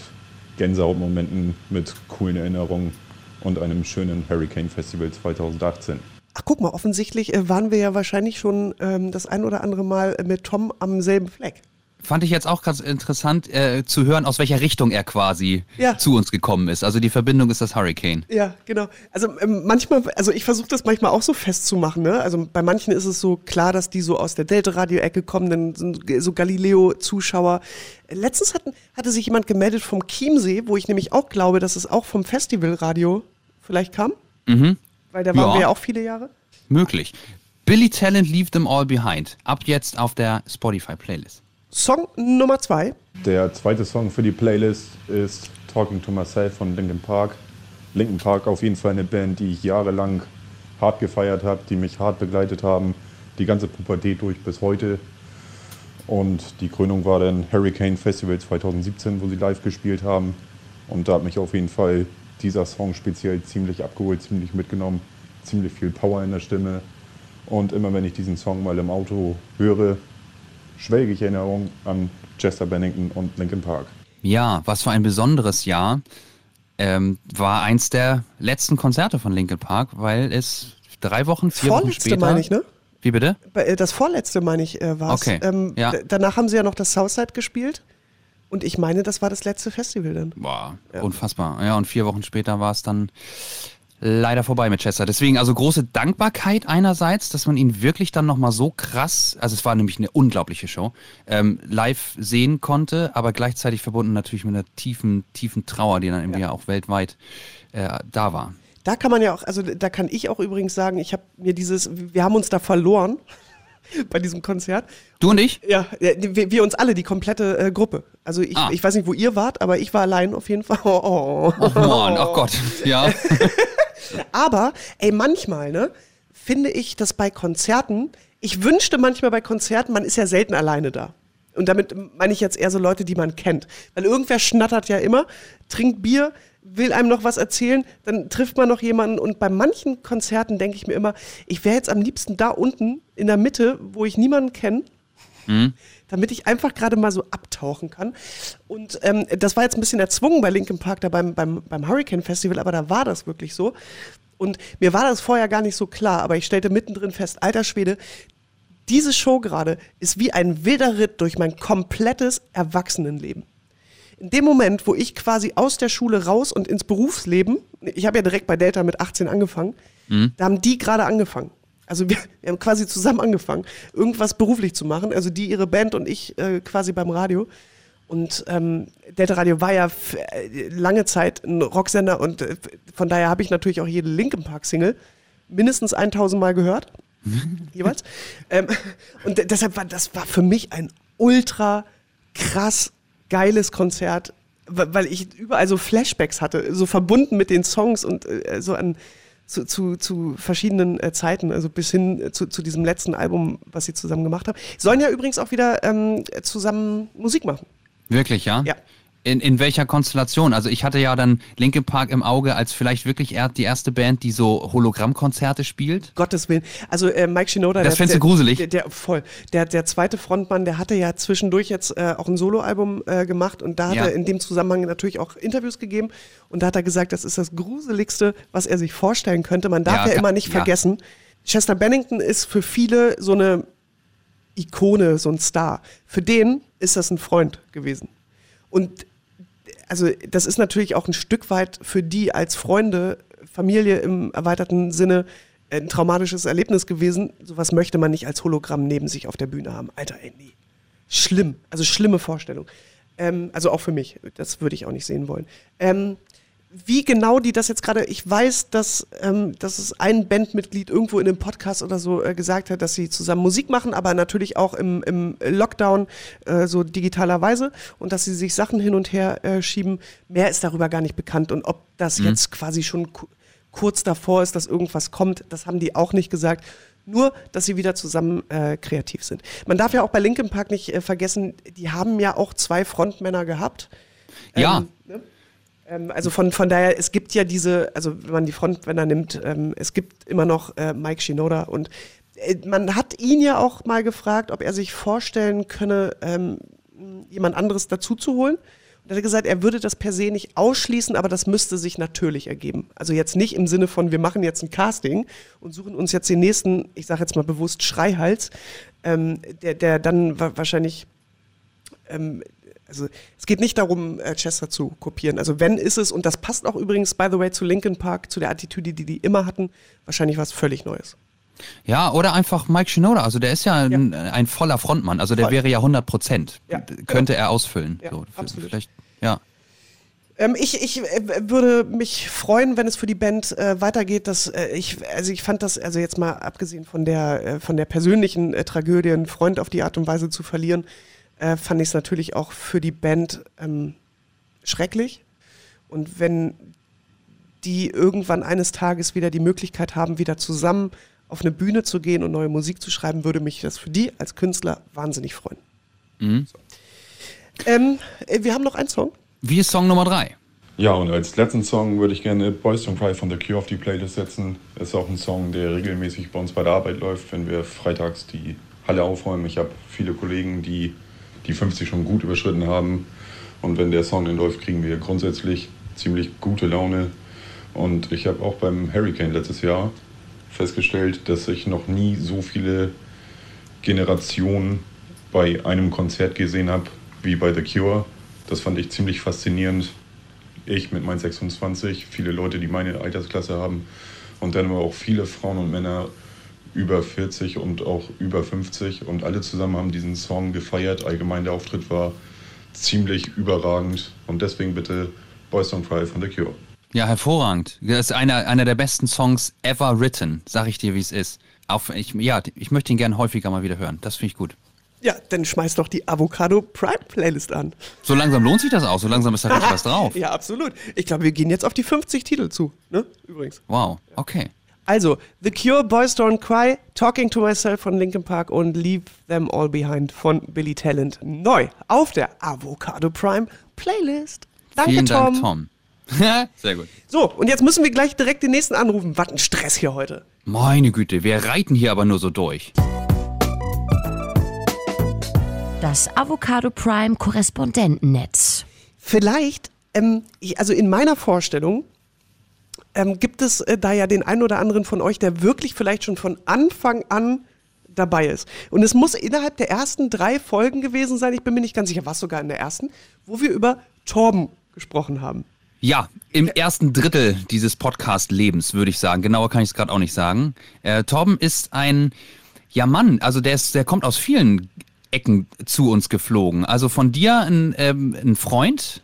Gänsehautmomenten, mit coolen Erinnerungen und einem schönen Hurricane Festival zweitausendachtzehn. Ach guck mal, offensichtlich waren wir ja wahrscheinlich schon ähm, das ein oder andere Mal mit Tom am selben Fleck. Fand ich jetzt auch ganz interessant äh, zu hören, aus welcher Richtung er quasi ja. zu uns gekommen ist. Also die Verbindung ist das Hurricane. Ja, genau. Also ähm, manchmal, also ich versuche das manchmal auch so festzumachen. Ne? Also bei manchen ist es so klar, dass die so aus der Delta Radio Ecke kommen, dann sind so Galileo-Zuschauer. Letztens hatten, hatte sich jemand gemeldet vom Chiemsee, wo ich nämlich auch glaube, dass es auch vom Festivalradio vielleicht kam. Mhm. Weil da waren ja. wir ja auch viele Jahre. Möglich. Billy Talent, Leave Them All Behind. Ab jetzt auf der Spotify-Playlist. Song Nummer zwei. Der zweite Song für die Playlist ist Talking to Myself von Linkin Park. Linkin Park auf jeden Fall eine Band, die ich jahrelang hart gefeiert habe, die mich hart begleitet haben, die ganze Pubertät durch bis heute. Und die Krönung war dann Hurricane Festival zweitausendsiebzehn, wo sie live gespielt haben. Und da hat mich auf jeden Fall dieser Song speziell ziemlich abgeholt, ziemlich mitgenommen, ziemlich viel Power in der Stimme. Und immer wenn ich diesen Song mal im Auto höre, schwelge ich Erinnerung an Chester Bennington und Linkin Park. Ja, was für ein besonderes Jahr. Ähm, war eins der letzten Konzerte von Linkin Park, weil es drei Wochen, vier Wochen später... Vorletzte meine ich, ne? Wie bitte? Das vorletzte meine ich äh, war es. Okay. Ähm, ja. d- danach haben sie ja noch das Southside gespielt und ich meine, das war das letzte Festival dann. Boah, ja. Unfassbar. Ja, und vier Wochen später war es dann... leider vorbei mit Chester. Deswegen also große Dankbarkeit einerseits, dass man ihn wirklich dann nochmal so krass, also es war nämlich eine unglaubliche Show, ähm, live sehen konnte, aber gleichzeitig verbunden natürlich mit einer tiefen, tiefen Trauer, die dann irgendwie ja auch weltweit äh, da war. Da kann man ja auch, also da kann ich auch übrigens sagen, ich habe mir dieses, wir haben uns da verloren bei diesem Konzert. Du und ich? Ja, wir, wir uns alle, die komplette äh, Gruppe. Also ich, ah. ich weiß nicht, wo ihr wart, aber ich war allein auf jeden Fall. Oh, oh Mann, oh Gott, ja. Aber, ey, manchmal, ne, finde ich, dass bei Konzerten ich wünschte manchmal bei Konzerten, man ist ja selten alleine da. Und damit meine ich jetzt eher so Leute, die man kennt. Weil irgendwer schnattert ja immer, trinkt Bier, will einem noch was erzählen, dann trifft man noch jemanden. Und bei manchen Konzerten denke ich mir immer, ich wäre jetzt am liebsten da unten in der Mitte, wo ich niemanden kenne, mhm. damit ich einfach gerade mal so abtauchen kann. Und ähm, das war jetzt ein bisschen erzwungen bei Linkin Park, da beim, beim, beim Hurricane Festival, aber da war das wirklich so. Und mir war das vorher gar nicht so klar, aber ich stellte mittendrin fest, alter Schwede, diese Show gerade ist wie ein wilder Ritt durch mein komplettes Erwachsenenleben. In dem Moment, wo ich quasi aus der Schule raus und ins Berufsleben, ich habe ja direkt bei Delta mit achtzehn angefangen, mhm. da haben die gerade angefangen. Also wir, wir haben quasi zusammen angefangen, irgendwas beruflich zu machen. Also die, ihre Band und ich äh, quasi beim Radio. Und ähm, Delta Radio war ja f- lange Zeit ein Rocksender und äh, von daher habe ich natürlich auch jede Linkin Park Single mindestens tausend Mal gehört. Jeweils. Ähm, und d- deshalb war das war für mich ein ultra krass geiles Konzert, w- weil ich überall so Flashbacks hatte, so verbunden mit den Songs und äh, so an zu, zu, zu verschiedenen äh, Zeiten, also bis hin äh, zu, zu diesem letzten Album, was sie zusammen gemacht haben. Sie sollen ja übrigens auch wieder ähm, zusammen Musik machen. Wirklich, ja? Ja. In, in welcher Konstellation? Also ich hatte ja dann Linkin Park im Auge als vielleicht wirklich er, die erste Band, die so Hologrammkonzerte spielt. Gottes Willen. Also äh, Mike Shinoda. Das fändest du gruselig. Der, der, voll. Der, der zweite Frontmann, der hatte ja zwischendurch jetzt äh, auch ein Soloalbum äh, gemacht und da hat ja. er in dem Zusammenhang natürlich auch Interviews gegeben und da hat er gesagt, das ist das Gruseligste, was er sich vorstellen könnte. Man darf ja, ja immer nicht ja. vergessen, Chester Bennington ist für viele so eine Ikone, so ein Star. Für den ist das ein Freund gewesen. Und also das ist natürlich auch ein Stück weit für die als Freunde, Familie im erweiterten Sinne ein traumatisches Erlebnis gewesen. Sowas möchte man nicht als Hologramm neben sich auf der Bühne haben. Alter, ey, nee. Schlimm. Also schlimme Vorstellung. Ähm, also auch für mich. Das würde ich auch nicht sehen wollen. Ähm, wie genau die das jetzt gerade, ich weiß, dass, ähm, dass es ein Bandmitglied irgendwo in einem Podcast oder so äh, gesagt hat, dass sie zusammen Musik machen, aber natürlich auch im, im Lockdown äh, so digitalerweise und dass sie sich Sachen hin und her äh, schieben. Mehr ist darüber gar nicht bekannt und ob das mhm. jetzt quasi schon ku- kurz davor ist, dass irgendwas kommt, das haben die auch nicht gesagt. Nur, dass sie wieder zusammen äh, kreativ sind. Man darf ja auch bei Linkin Park nicht äh, vergessen, die haben ja auch zwei Frontmänner gehabt. Ähm, ja, ne? Also von, von daher, es gibt ja diese, also wenn man die Frontmänner nimmt, ähm, es gibt immer noch äh, Mike Shinoda und äh, man hat ihn ja auch mal gefragt, ob er sich vorstellen könne, ähm, jemand anderes dazu zu holen. Und er hat gesagt, er würde das per se nicht ausschließen, aber das müsste sich natürlich ergeben. Also jetzt nicht im Sinne von, wir machen jetzt ein Casting und suchen uns jetzt den nächsten, ich sage jetzt mal bewusst Schreihals, ähm, der, der dann wa- wahrscheinlich... Ähm, Also es geht nicht darum, Chester zu kopieren. Also wenn ist es, und das passt auch übrigens, by the way, zu Linkin Park, zu der Attitüde, die die immer hatten, wahrscheinlich was völlig Neues. Ja, oder einfach Mike Shinoda. Also der ist ja, ja. Ein, ein voller Frontmann. Also der Voll. wäre ja hundert Prozent. Ja. Könnte ja. er ausfüllen. Ja, so, absolut. Vielleicht, ja. Ähm, ich ich äh, würde mich freuen, wenn es für die Band äh, weitergeht. Dass, äh, ich, also ich fand das, also jetzt mal abgesehen von der, äh, von der persönlichen äh, Tragödie, einen Freund auf die Art und Weise zu verlieren, Äh, fand ich es natürlich auch für die Band ähm, schrecklich. Und wenn die irgendwann eines Tages wieder die Möglichkeit haben, wieder zusammen auf eine Bühne zu gehen und neue Musik zu schreiben, würde mich das für die als Künstler wahnsinnig freuen. Mhm. So. Ähm, wir haben noch einen Song. Wie ist Song Nummer drei? Ja, und als letzten Song würde ich gerne Boys Don't Cry von The Cure auf die Playlist setzen. Ist auch ein Song, der regelmäßig bei uns bei der Arbeit läuft, wenn wir freitags die Halle aufräumen. Ich habe viele Kollegen, die die fünfzig schon gut überschritten haben. Und wenn der Song dann läuft, kriegen wir grundsätzlich ziemlich gute Laune. Und ich habe auch beim Hurricane letztes Jahr festgestellt, dass ich noch nie so viele Generationen bei einem Konzert gesehen habe, wie bei The Cure. Das fand ich ziemlich faszinierend. Ich mit meinen sechsundzwanzig, viele Leute, die meine Altersklasse haben. Und dann aber auch viele Frauen und Männer, über vierzig und auch über fünfzig, und alle zusammen haben diesen Song gefeiert. Allgemein der Auftritt war ziemlich überragend und deswegen bitte Boys Don't Cry von The Cure. Ja, hervorragend. Das ist einer, einer der besten Songs ever written, sag ich dir, wie es ist. Auf, ich, ja, ich möchte ihn gerne häufiger mal wieder hören, das finde ich gut. Ja, dann schmeiß doch die Avocado Prime Playlist an. So langsam lohnt sich das auch, so langsam ist da richtig was drauf. Ja, absolut. Ich glaube, wir gehen jetzt auf die fünfzig Titel zu, ne? Übrigens. Wow, okay. Also, The Cure, Boys Don't Cry, Talking to Myself von Linkin Park und Leave Them All Behind von Billy Talent neu auf der Avocado Prime Playlist. Danke, Vielen Tom. Dank, Tom. Sehr gut. So, und jetzt müssen wir gleich direkt den nächsten anrufen. Was ein Stress hier heute. Meine Güte, wir reiten hier aber nur so durch. Das Avocado Prime Korrespondentennetz. Vielleicht, ähm, ich, also in meiner Vorstellung ähm, gibt es äh, da ja den einen oder anderen von euch, der wirklich vielleicht schon von Anfang an dabei ist. Und es muss innerhalb der ersten drei Folgen gewesen sein, ich bin mir nicht ganz sicher, war es sogar in der ersten, wo wir über Torben gesprochen haben. Ja, im ersten Drittel dieses Podcast-Lebens, würde ich sagen. Genauer kann ich es gerade auch nicht sagen. Äh, Torben ist ein, ja Mann, also der, ist, der kommt aus vielen Ecken zu uns geflogen. Also von dir ein, ähm, ein Freund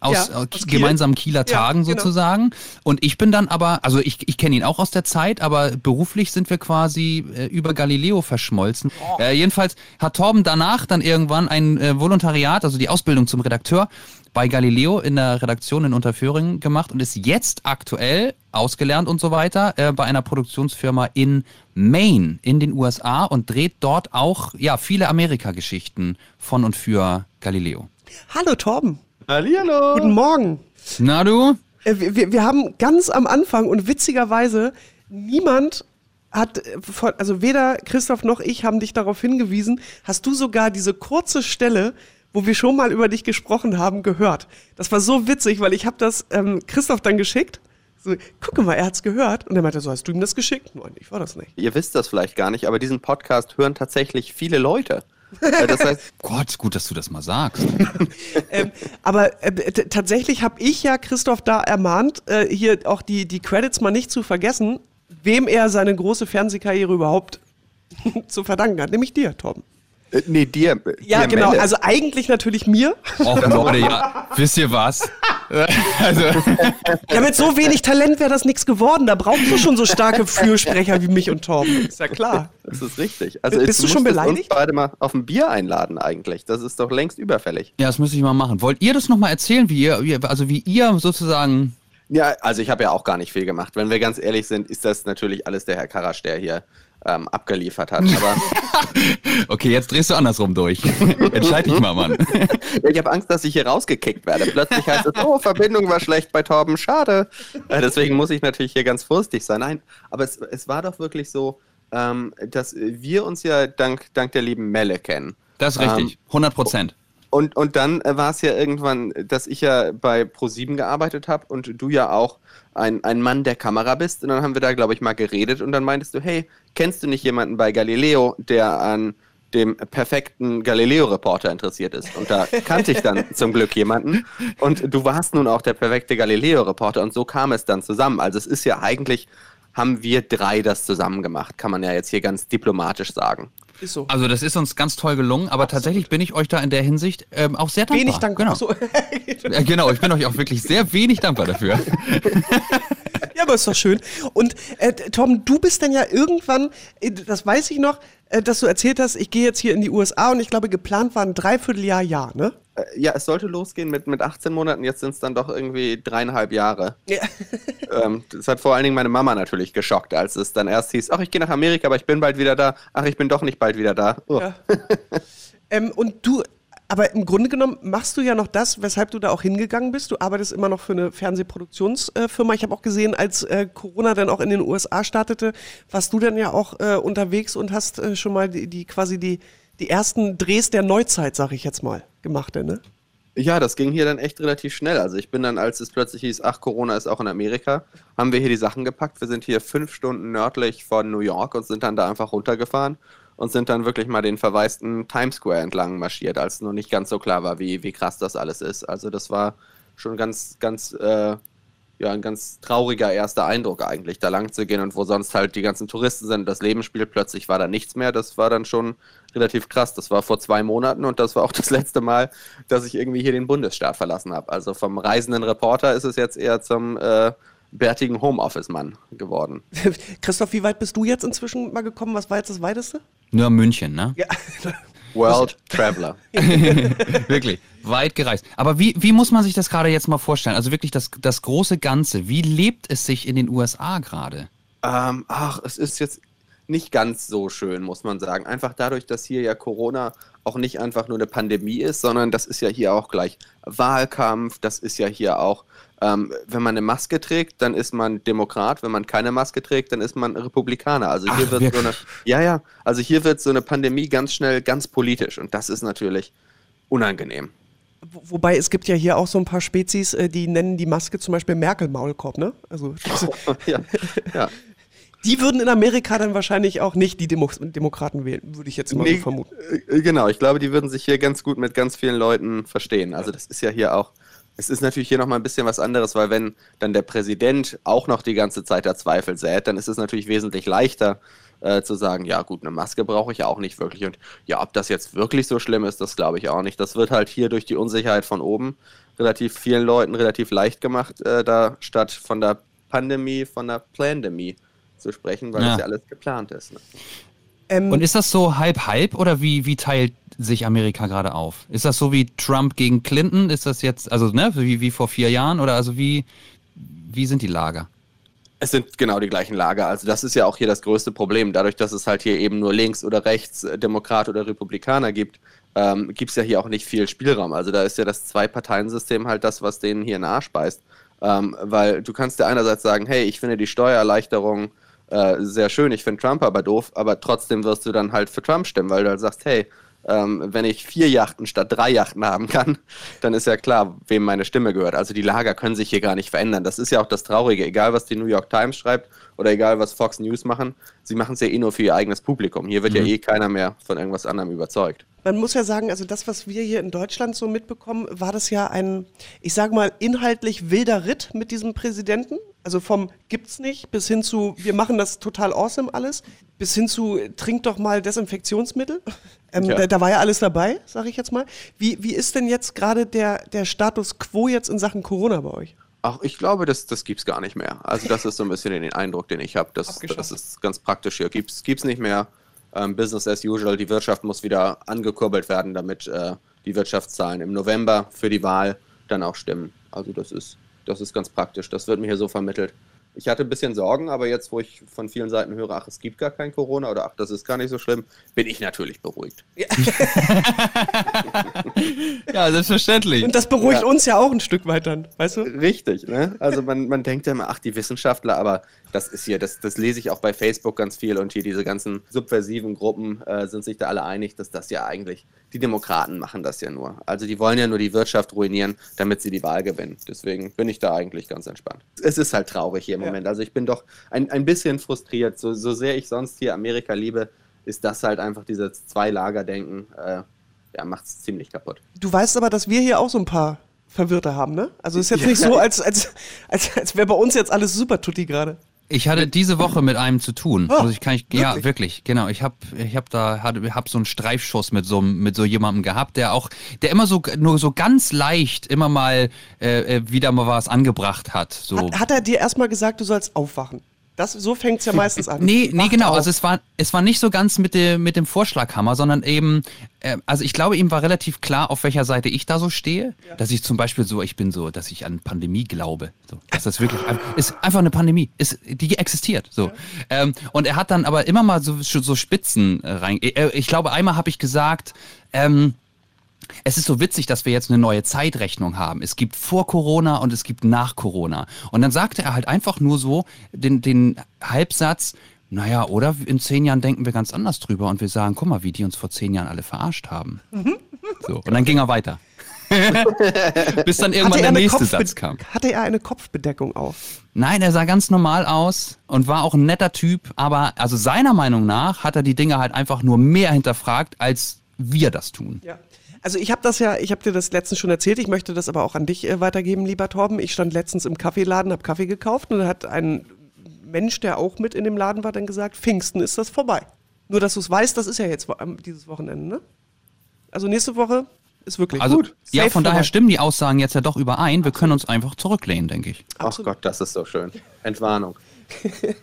aus, ja, aus Kiel. Gemeinsamen Kieler Tagen, ja, genau, sozusagen. Und ich bin dann aber, also ich, ich kenne ihn auch aus der Zeit, aber beruflich sind wir quasi äh, über Galileo verschmolzen. Oh. Äh, jedenfalls hat Torben danach dann irgendwann ein äh, Volontariat, also die Ausbildung zum Redakteur, bei Galileo in der Redaktion in Unterföhring gemacht und ist jetzt aktuell ausgelernt und so weiter äh, bei einer Produktionsfirma in Maine in den U S A und dreht dort auch ja viele Amerika-Geschichten von und für Galileo. Hallo Torben. Hallihallo. Guten Morgen. Na du? Äh, wir, wir haben ganz am Anfang und witzigerweise niemand hat, also weder Christoph noch ich haben dich darauf hingewiesen, hast du sogar diese kurze Stelle, wo wir schon mal über dich gesprochen haben, gehört. Das war so witzig, weil ich habe das ähm, Christoph dann geschickt. So, gucke mal, er hat's gehört. Und er meinte so, hast du ihm das geschickt? Nein, ich war das nicht. Ihr wisst das vielleicht gar nicht, aber diesen Podcast hören tatsächlich viele Leute. Das heißt, Gott, gut, dass du das mal sagst. ähm, aber äh, t- tatsächlich habe ich ja Christoph da ermahnt, äh, hier auch die, die Credits mal nicht zu vergessen, wem er seine große Fernsehkarriere überhaupt zu verdanken hat. Nämlich dir, Torben. Nee, dir. Ja, dir genau. Melle. Also eigentlich natürlich mir. Och, Leute, ja. Wisst ihr was? Also. Ja, mit so wenig Talent wäre das nichts geworden. Da brauchst du schon so starke Fürsprecher wie mich und Torben. Ist ja klar. Das ist richtig. Also bist du schon beleidigt? Uns beide mal auf ein Bier einladen eigentlich. Das ist doch längst überfällig. Ja, das müsste ich mal machen. Wollt ihr das nochmal erzählen, wie ihr, also wie ihr sozusagen... Ja, also ich habe ja auch gar nicht viel gemacht. Wenn wir ganz ehrlich sind, ist das natürlich alles der Herr Karrasch, der hier ähm, abgeliefert hat. Aber okay, jetzt drehst du andersrum durch. Entscheid dich mal, Mann. Ich habe Angst, dass ich hier rausgekickt werde. Plötzlich heißt es, oh, Verbindung war schlecht bei Torben, schade. Äh, deswegen muss ich natürlich hier ganz vorsichtig sein. Nein, aber es, es war doch wirklich so, ähm, dass wir uns ja dank, dank der lieben Melle kennen. Das ist richtig, hundert Prozent. Ähm, Und, und dann war es ja irgendwann, dass ich ja bei ProSieben gearbeitet habe und du ja auch ein, ein Mann der Kamera bist. Und dann haben wir da, glaube ich, mal geredet und dann meintest du, hey, kennst du nicht jemanden bei Galileo, der an dem perfekten Galileo-Reporter interessiert ist? Und da kannte ich dann zum Glück jemanden. Und du warst nun auch der perfekte Galileo-Reporter und so kam es dann zusammen. Also es ist ja eigentlich, haben wir drei das zusammen gemacht, kann man ja jetzt hier ganz diplomatisch sagen. Ist so. Also das ist uns ganz toll gelungen, aber absolut. Tatsächlich bin ich euch da in der Hinsicht ähm, auch sehr dankbar. Wenig dankbar. Genau. So. Ja, genau, ich bin euch auch wirklich sehr wenig dankbar dafür. Ja, aber ist doch schön. Und äh, Tom, du bist dann ja irgendwann, das weiß ich noch, äh, dass du erzählt hast, ich gehe jetzt hier in die U S A und ich glaube, geplant war ein Dreivierteljahr, Jahr, ne? Ja, es sollte losgehen mit, mit achtzehn Monaten, jetzt sind es dann doch irgendwie dreieinhalb Jahre. Ja. ähm, das hat vor allen Dingen meine Mama natürlich geschockt, als es dann erst hieß, ach, ich gehe nach Amerika, aber ich bin bald wieder da. Ach, ich bin doch nicht bald wieder da. Oh. Ja. ähm, und du, aber im Grunde genommen machst du ja noch das, weshalb du da auch hingegangen bist. Du arbeitest immer noch für eine Fernsehproduktionsfirma. Ich habe auch gesehen, als äh, Corona dann auch in den U S A startete, warst du dann ja auch äh, unterwegs und hast äh, schon mal die, die quasi die... die ersten Drehs der Neuzeit, sag ich jetzt mal, gemacht, ne? Ja, das ging hier dann echt relativ schnell. Also ich bin dann, als es plötzlich hieß, ach, Corona ist auch in Amerika, haben wir hier die Sachen gepackt. Wir sind hier fünf Stunden nördlich von New York und sind dann da einfach runtergefahren und sind dann wirklich mal den verwaisten Times Square entlang marschiert, als noch nicht ganz so klar war, wie, wie krass das alles ist. Also das war schon ganz, ganz, äh, ja, ein ganz trauriger erster Eindruck eigentlich, da lang zu gehen und wo sonst halt die ganzen Touristen sind. Das Leben spielt, plötzlich war da nichts mehr. Das war dann schon... relativ krass. Das war vor zwei Monaten und das war auch das letzte Mal, dass ich irgendwie hier den Bundesstaat verlassen habe. Also vom reisenden Reporter ist es jetzt eher zum äh, bärtigen Homeoffice-Mann geworden. Christoph, wie weit bist du jetzt inzwischen mal gekommen? Was war jetzt das Weiteste? Nur München, ne? Ja. World Traveler. Wirklich, weit gereist. Aber wie, wie muss man sich das gerade jetzt mal vorstellen? Also wirklich das, das große Ganze. Wie lebt es sich in den U S A gerade? Ähm, ach, es ist jetzt nicht ganz so schön, muss man sagen. Einfach dadurch, dass hier ja Corona auch nicht einfach nur eine Pandemie ist, sondern das ist ja hier auch gleich Wahlkampf, das ist ja hier auch, ähm, wenn man eine Maske trägt, dann ist man Demokrat, wenn man keine Maske trägt, dann ist man Republikaner. Also hier ach, wird wirklich? so eine, ja, ja, also hier wird so eine Pandemie ganz schnell ganz politisch und das ist natürlich unangenehm. Wobei, es gibt ja hier auch so ein paar Spezies, die nennen die Maske zum Beispiel Merkel-Maulkorb, ne? Also, oh, ja, ja. Die würden in Amerika dann wahrscheinlich auch nicht die Demo- Demokraten wählen, würde ich jetzt mal nee, so vermuten. Genau, ich glaube, die würden sich hier ganz gut mit ganz vielen Leuten verstehen. Also das ist ja hier auch, es ist natürlich hier nochmal ein bisschen was anderes, weil wenn dann der Präsident auch noch die ganze Zeit da Zweifel sät, dann ist es natürlich wesentlich leichter, Äh, zu sagen, ja gut, eine Maske brauche ich auch nicht wirklich und ja, ob das jetzt wirklich so schlimm ist, das glaube ich auch nicht. Das wird halt hier durch die Unsicherheit von oben relativ vielen Leuten relativ leicht gemacht, äh, da statt von der Pandemie, von der Plandemie zu sprechen, weil ja. das ja alles geplant ist. Ne? Ähm, und ist das so halb-halb oder wie, wie teilt sich Amerika gerade auf? Ist das so wie Trump gegen Clinton? Ist das jetzt, also ne, wie, wie vor vier Jahren oder also wie, wie sind die Lager? Es sind genau die gleichen Lager, also das ist ja auch hier das größte Problem, dadurch, dass es halt hier eben nur links oder rechts, Demokrat oder Republikaner gibt, ähm, gibt es ja hier auch nicht viel Spielraum, also da ist ja das Zwei-Parteien-System halt das, was denen hier nachspeist, ähm, weil du kannst ja einerseits sagen, hey, ich finde die Steuererleichterung äh, sehr schön, ich finde Trump aber doof, aber trotzdem wirst du dann halt für Trump stimmen, weil du halt sagst, hey, ähm, wenn ich vier Yachten statt drei Yachten haben kann, dann ist ja klar, wem meine Stimme gehört. Also die Lager können sich hier gar nicht verändern. Das ist ja auch das Traurige. Egal, was die New York Times schreibt oder egal, was Fox News machen, sie machen es ja eh nur für ihr eigenes Publikum. Hier wird mhm. ja eh keiner mehr von irgendwas anderem überzeugt. Man muss ja sagen, also das, was wir hier in Deutschland so mitbekommen, war das ja ein, ich sage mal, inhaltlich wilder Ritt mit diesem Präsidenten. Also vom gibt's nicht bis hin zu, wir machen das total awesome alles, bis hin zu, trink doch mal Desinfektionsmittel. Ähm, ja. da, da war ja alles dabei, sage ich jetzt mal. Wie, wie ist denn jetzt gerade der, der Status quo jetzt in Sachen Corona bei euch? Ach, ich glaube, das, das gibt's gar nicht mehr. Also das ist so ein bisschen den Eindruck, den ich habe. Das, das ist ganz praktisch hier. Gibt's, gibt's nicht mehr. Ähm, Business as usual. Die Wirtschaft muss wieder angekurbelt werden, damit äh, die Wirtschaftszahlen im November für die Wahl dann auch stimmen. Also das ist... Das ist ganz praktisch, das wird mir hier so vermittelt. Ich hatte ein bisschen Sorgen, aber jetzt, wo ich von vielen Seiten höre, ach, es gibt gar kein Corona oder ach, das ist gar nicht so schlimm, bin ich natürlich beruhigt. Ja, ja selbstverständlich. Und das beruhigt ja. uns ja auch ein Stück weit dann, weißt du? Richtig, ne? Also man, man denkt ja immer, ach, die Wissenschaftler, aber das ist hier, das, das lese ich auch bei Facebook ganz viel und hier diese ganzen subversiven Gruppen äh, sind sich da alle einig, dass das ja eigentlich, die Demokraten machen das ja nur. Also die wollen ja nur die Wirtschaft ruinieren, damit sie die Wahl gewinnen. Deswegen bin ich da eigentlich ganz entspannt. Es ist halt traurig hier im ja. Moment. Also ich bin doch ein, ein bisschen frustriert. So, so sehr ich sonst hier Amerika liebe, ist das halt einfach dieses Zwei-Lager-Denken. Äh, ja, macht's ziemlich kaputt. Du weißt aber, dass wir hier auch so ein paar Verwirrte haben, ne? Also es ist jetzt ja. nicht so, als, als, als, als wäre bei uns jetzt alles super tutti gerade. Ich hatte diese Woche mit einem zu tun. Oh, also ich kann ich, wirklich? Ja, wirklich, genau. Ich habe ich hab da hatte, hab so einen Streifschuss mit so, mit so jemandem gehabt, der auch, der immer so nur so ganz leicht immer mal äh, wieder mal was angebracht hat. So. Hat, hat er dir erstmal gesagt, du sollst aufwachen? Das, so fängt es ja meistens an. Nee, nee genau. Auf. Also es war, es war nicht so ganz mit, de, mit dem Vorschlaghammer, sondern eben, äh, also ich glaube, ihm war relativ klar, auf welcher Seite ich da so stehe. Ja. Dass ich zum Beispiel so, ich bin so, dass ich an Pandemie glaube. So, dass das wirklich, ist einfach eine Pandemie, ist, die existiert. So. Ja. Ähm, und er hat dann aber immer mal so, so Spitzen rein. Ich glaube, einmal habe ich gesagt, ähm, es ist so witzig, dass wir jetzt eine neue Zeitrechnung haben. Es gibt vor Corona und es gibt nach Corona. Und dann sagte er halt einfach nur so den, den Halbsatz, naja, oder in zehn Jahren denken wir ganz anders drüber und wir sagen, guck mal, wie die uns vor zehn Jahren alle verarscht haben. Mhm. So, und dann ging er weiter. Bis dann irgendwann der nächste Kopfbe- Satz kam. Hatte er eine Kopfbedeckung auf? Nein, er sah ganz normal aus und war auch ein netter Typ. Aber also seiner Meinung nach hat er die Dinge halt einfach nur mehr hinterfragt, als wir das tun. Ja. Also ich habe das ja, ich habe dir das letztens schon erzählt, ich möchte das aber auch an dich äh, weitergeben, lieber Torben. Ich stand letztens im Kaffeeladen, habe Kaffee gekauft und da hat ein Mensch, der auch mit in dem Laden war, dann gesagt, Pfingsten ist das vorbei. Nur, dass du es weißt, das ist ja jetzt ähm, dieses Wochenende, ne? Also nächste Woche ist wirklich also, gut. Ja, von vorbei. Daher stimmen die Aussagen jetzt ja doch überein. Wir können uns einfach zurücklehnen, denke ich. Ach Gott, das ist so schön. Entwarnung. Okay.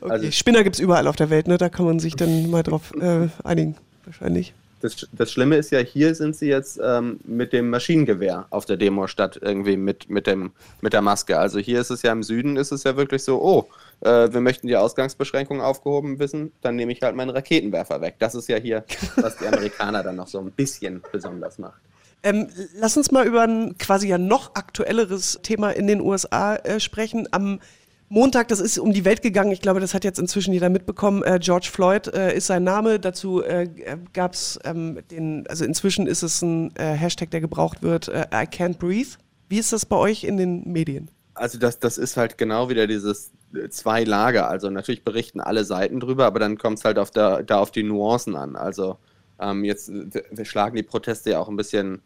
Also Spinner gibt es überall auf der Welt, ne? Da kann man sich dann mal drauf äh, einigen, wahrscheinlich. Das, das Schlimme ist ja, hier sind sie jetzt ähm, mit dem Maschinengewehr auf der Demo statt irgendwie mit, mit, dem, mit der Maske. Also hier ist es ja im Süden, ist es ja wirklich so, oh, äh, wir möchten die Ausgangsbeschränkungen aufgehoben wissen, dann nehme ich halt meinen Raketenwerfer weg. Das ist ja hier, was die Amerikaner dann noch so ein bisschen besonders macht. Ähm, lass uns mal über ein quasi ja noch aktuelleres Thema in den U S A äh, sprechen. Am Montag, das ist um die Welt gegangen, ich glaube, das hat jetzt inzwischen jeder mitbekommen, äh, George Floyd äh, ist sein Name, dazu äh, gab es ähm, den, also inzwischen ist es ein äh, Hashtag, der gebraucht wird, äh, I can't breathe. Wie ist das bei euch in den Medien? Also das, das ist halt genau wieder dieses zwei Lager, also natürlich berichten alle Seiten drüber, aber dann kommt es halt auf der, da auf die Nuancen an, also ähm, jetzt wir, wir schlagen die Proteste ja auch ein bisschen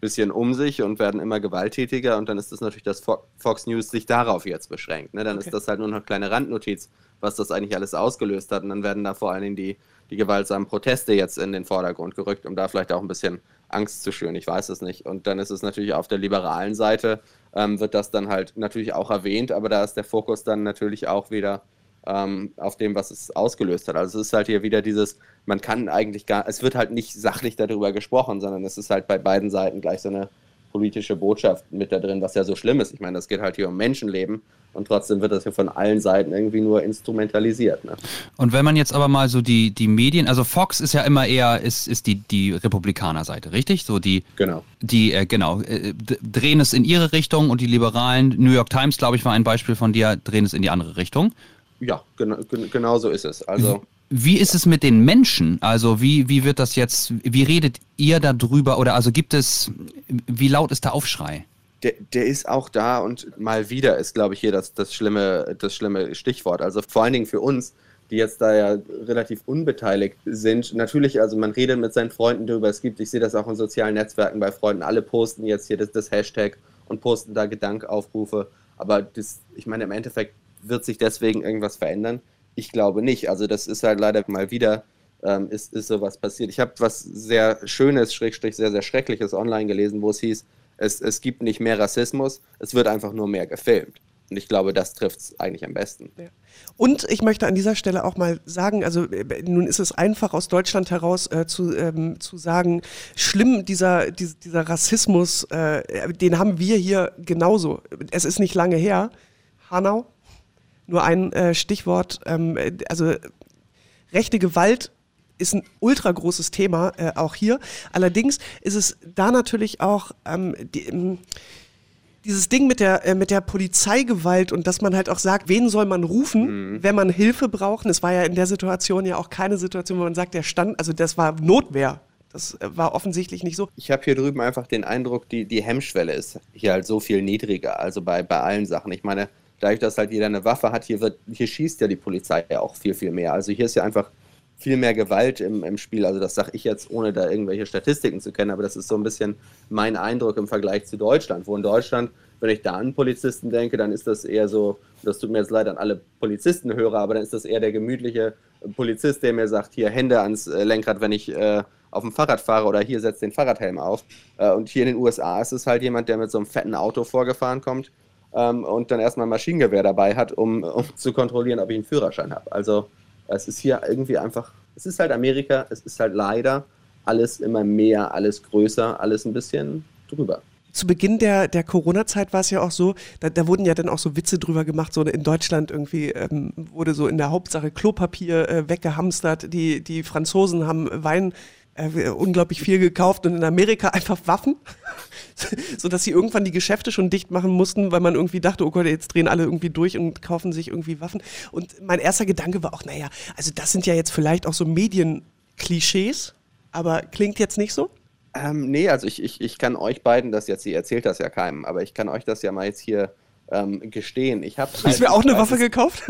bisschen um sich und werden immer gewalttätiger und dann ist das natürlich, dass Fox News sich darauf jetzt beschränkt. Ne? Dann okay. ist das halt nur noch eine kleine Randnotiz, was das eigentlich alles ausgelöst hat und dann werden da vor allen Dingen die, die gewaltsamen Proteste jetzt in den Vordergrund gerückt, um da vielleicht auch ein bisschen Angst zu schüren, ich weiß es nicht. Und dann ist es natürlich auf der liberalen Seite, ähm, wird das dann halt natürlich auch erwähnt, aber da ist der Fokus dann natürlich auch wieder ähm, auf dem, was es ausgelöst hat. Also es ist halt hier wieder dieses, man kann eigentlich gar, es wird halt nicht sachlich darüber gesprochen, sondern es ist halt bei beiden Seiten gleich so eine politische Botschaft mit da drin, was ja so schlimm ist. Ich meine, das geht halt hier um Menschenleben und trotzdem wird das hier von allen Seiten irgendwie nur instrumentalisiert. Ne? Und wenn man jetzt aber mal so die, die Medien, also Fox ist ja immer eher, ist, ist die, die Republikanerseite, richtig? So die, genau. Die, äh, genau, äh, drehen es in ihre Richtung und die Liberalen, New York Times, glaube ich, war ein Beispiel von dir, drehen es in die andere Richtung. Ja, genau, genau so ist es. Also wie ist es mit den Menschen? Also wie, wie wird das jetzt, wie redet ihr darüber? Oder also gibt es, wie laut ist der Aufschrei? Der, der ist auch da und mal wieder ist, glaube ich, hier das, das, schlimme, das schlimme Stichwort. Also vor allen Dingen für uns, die jetzt da ja relativ unbeteiligt sind. Natürlich, also man redet mit seinen Freunden darüber. Es gibt, ich sehe das auch in sozialen Netzwerken bei Freunden, alle posten jetzt hier das, das Hashtag und posten da Gedankenaufrufe. Aber das, ich meine, im Endeffekt wird sich deswegen irgendwas verändern. Ich glaube nicht. Also das ist halt leider mal wieder, ähm, ist, ist sowas passiert. Ich habe was sehr Schönes, Schrägstrich, sehr, sehr Schreckliches online gelesen, wo es hieß, es, es gibt nicht mehr Rassismus, es wird einfach nur mehr gefilmt. Und ich glaube, das trifft es eigentlich am besten. Ja. Und ich möchte an dieser Stelle auch mal sagen, also nun ist es einfach aus Deutschland heraus äh, zu, ähm, zu sagen, schlimm, dieser, dieser, dieser Rassismus, äh, den haben wir hier genauso. Es ist nicht lange her. Hanau? Nur ein äh, Stichwort, ähm, also rechte Gewalt ist ein ultra großes Thema, äh, auch hier. Allerdings ist es da natürlich auch ähm, die, ähm, dieses Ding mit der, äh, mit der Polizeigewalt und dass man halt auch sagt, wen soll man rufen, mhm. wenn man Hilfe braucht. Es war ja in der Situation ja auch keine Situation, wo man sagt, der stand, also das war Notwehr. Das war offensichtlich nicht so. Ich habe hier drüben einfach den Eindruck, die, die Hemmschwelle ist hier halt so viel niedriger, also bei, bei allen Sachen. Ich meine, dadurch, dass halt jeder eine Waffe hat, hier, wird, hier schießt ja die Polizei ja auch viel, viel mehr. Also hier ist ja einfach viel mehr Gewalt im, im Spiel. Also das sage ich jetzt, ohne da irgendwelche Statistiken zu kennen, aber das ist so ein bisschen mein Eindruck im Vergleich zu Deutschland. Wo in Deutschland, wenn ich da an Polizisten denke, dann ist das eher so, das tut mir jetzt leid an alle Polizistenhörer, aber dann ist das eher der gemütliche Polizist, der mir sagt, hier Hände ans Lenkrad, wenn ich äh, auf dem Fahrrad fahre oder hier setzt den Fahrradhelm auf. Äh, und hier in den U S A ist es halt jemand, der mit so einem fetten Auto vorgefahren kommt, Ähm, und dann erstmal ein Maschinengewehr dabei hat, um, um zu kontrollieren, ob ich einen Führerschein habe. Also es ist hier irgendwie einfach, es ist halt Amerika, es ist halt leider alles immer mehr, alles größer, alles ein bisschen drüber. Zu Beginn der, der Corona-Zeit war es ja auch so, da, da wurden ja dann auch so Witze drüber gemacht, so in Deutschland irgendwie ähm, wurde so in der Hauptsache Klopapier äh, weggehamstert, die, die Franzosen haben Wein Äh, unglaublich viel gekauft und in Amerika einfach Waffen, sodass sie irgendwann die Geschäfte schon dicht machen mussten, weil man irgendwie dachte, oh Gott, jetzt drehen alle irgendwie durch und kaufen sich irgendwie Waffen. Und mein erster Gedanke war auch, naja, also das sind ja jetzt vielleicht auch so Medienklischees, aber klingt jetzt nicht so? Ähm, nee, also ich, ich, ich kann euch beiden das jetzt, ihr erzählt das ja keinem, aber ich kann euch das ja mal jetzt hier ähm, gestehen. Ich habe halt, mir auch eine Waffe gekauft?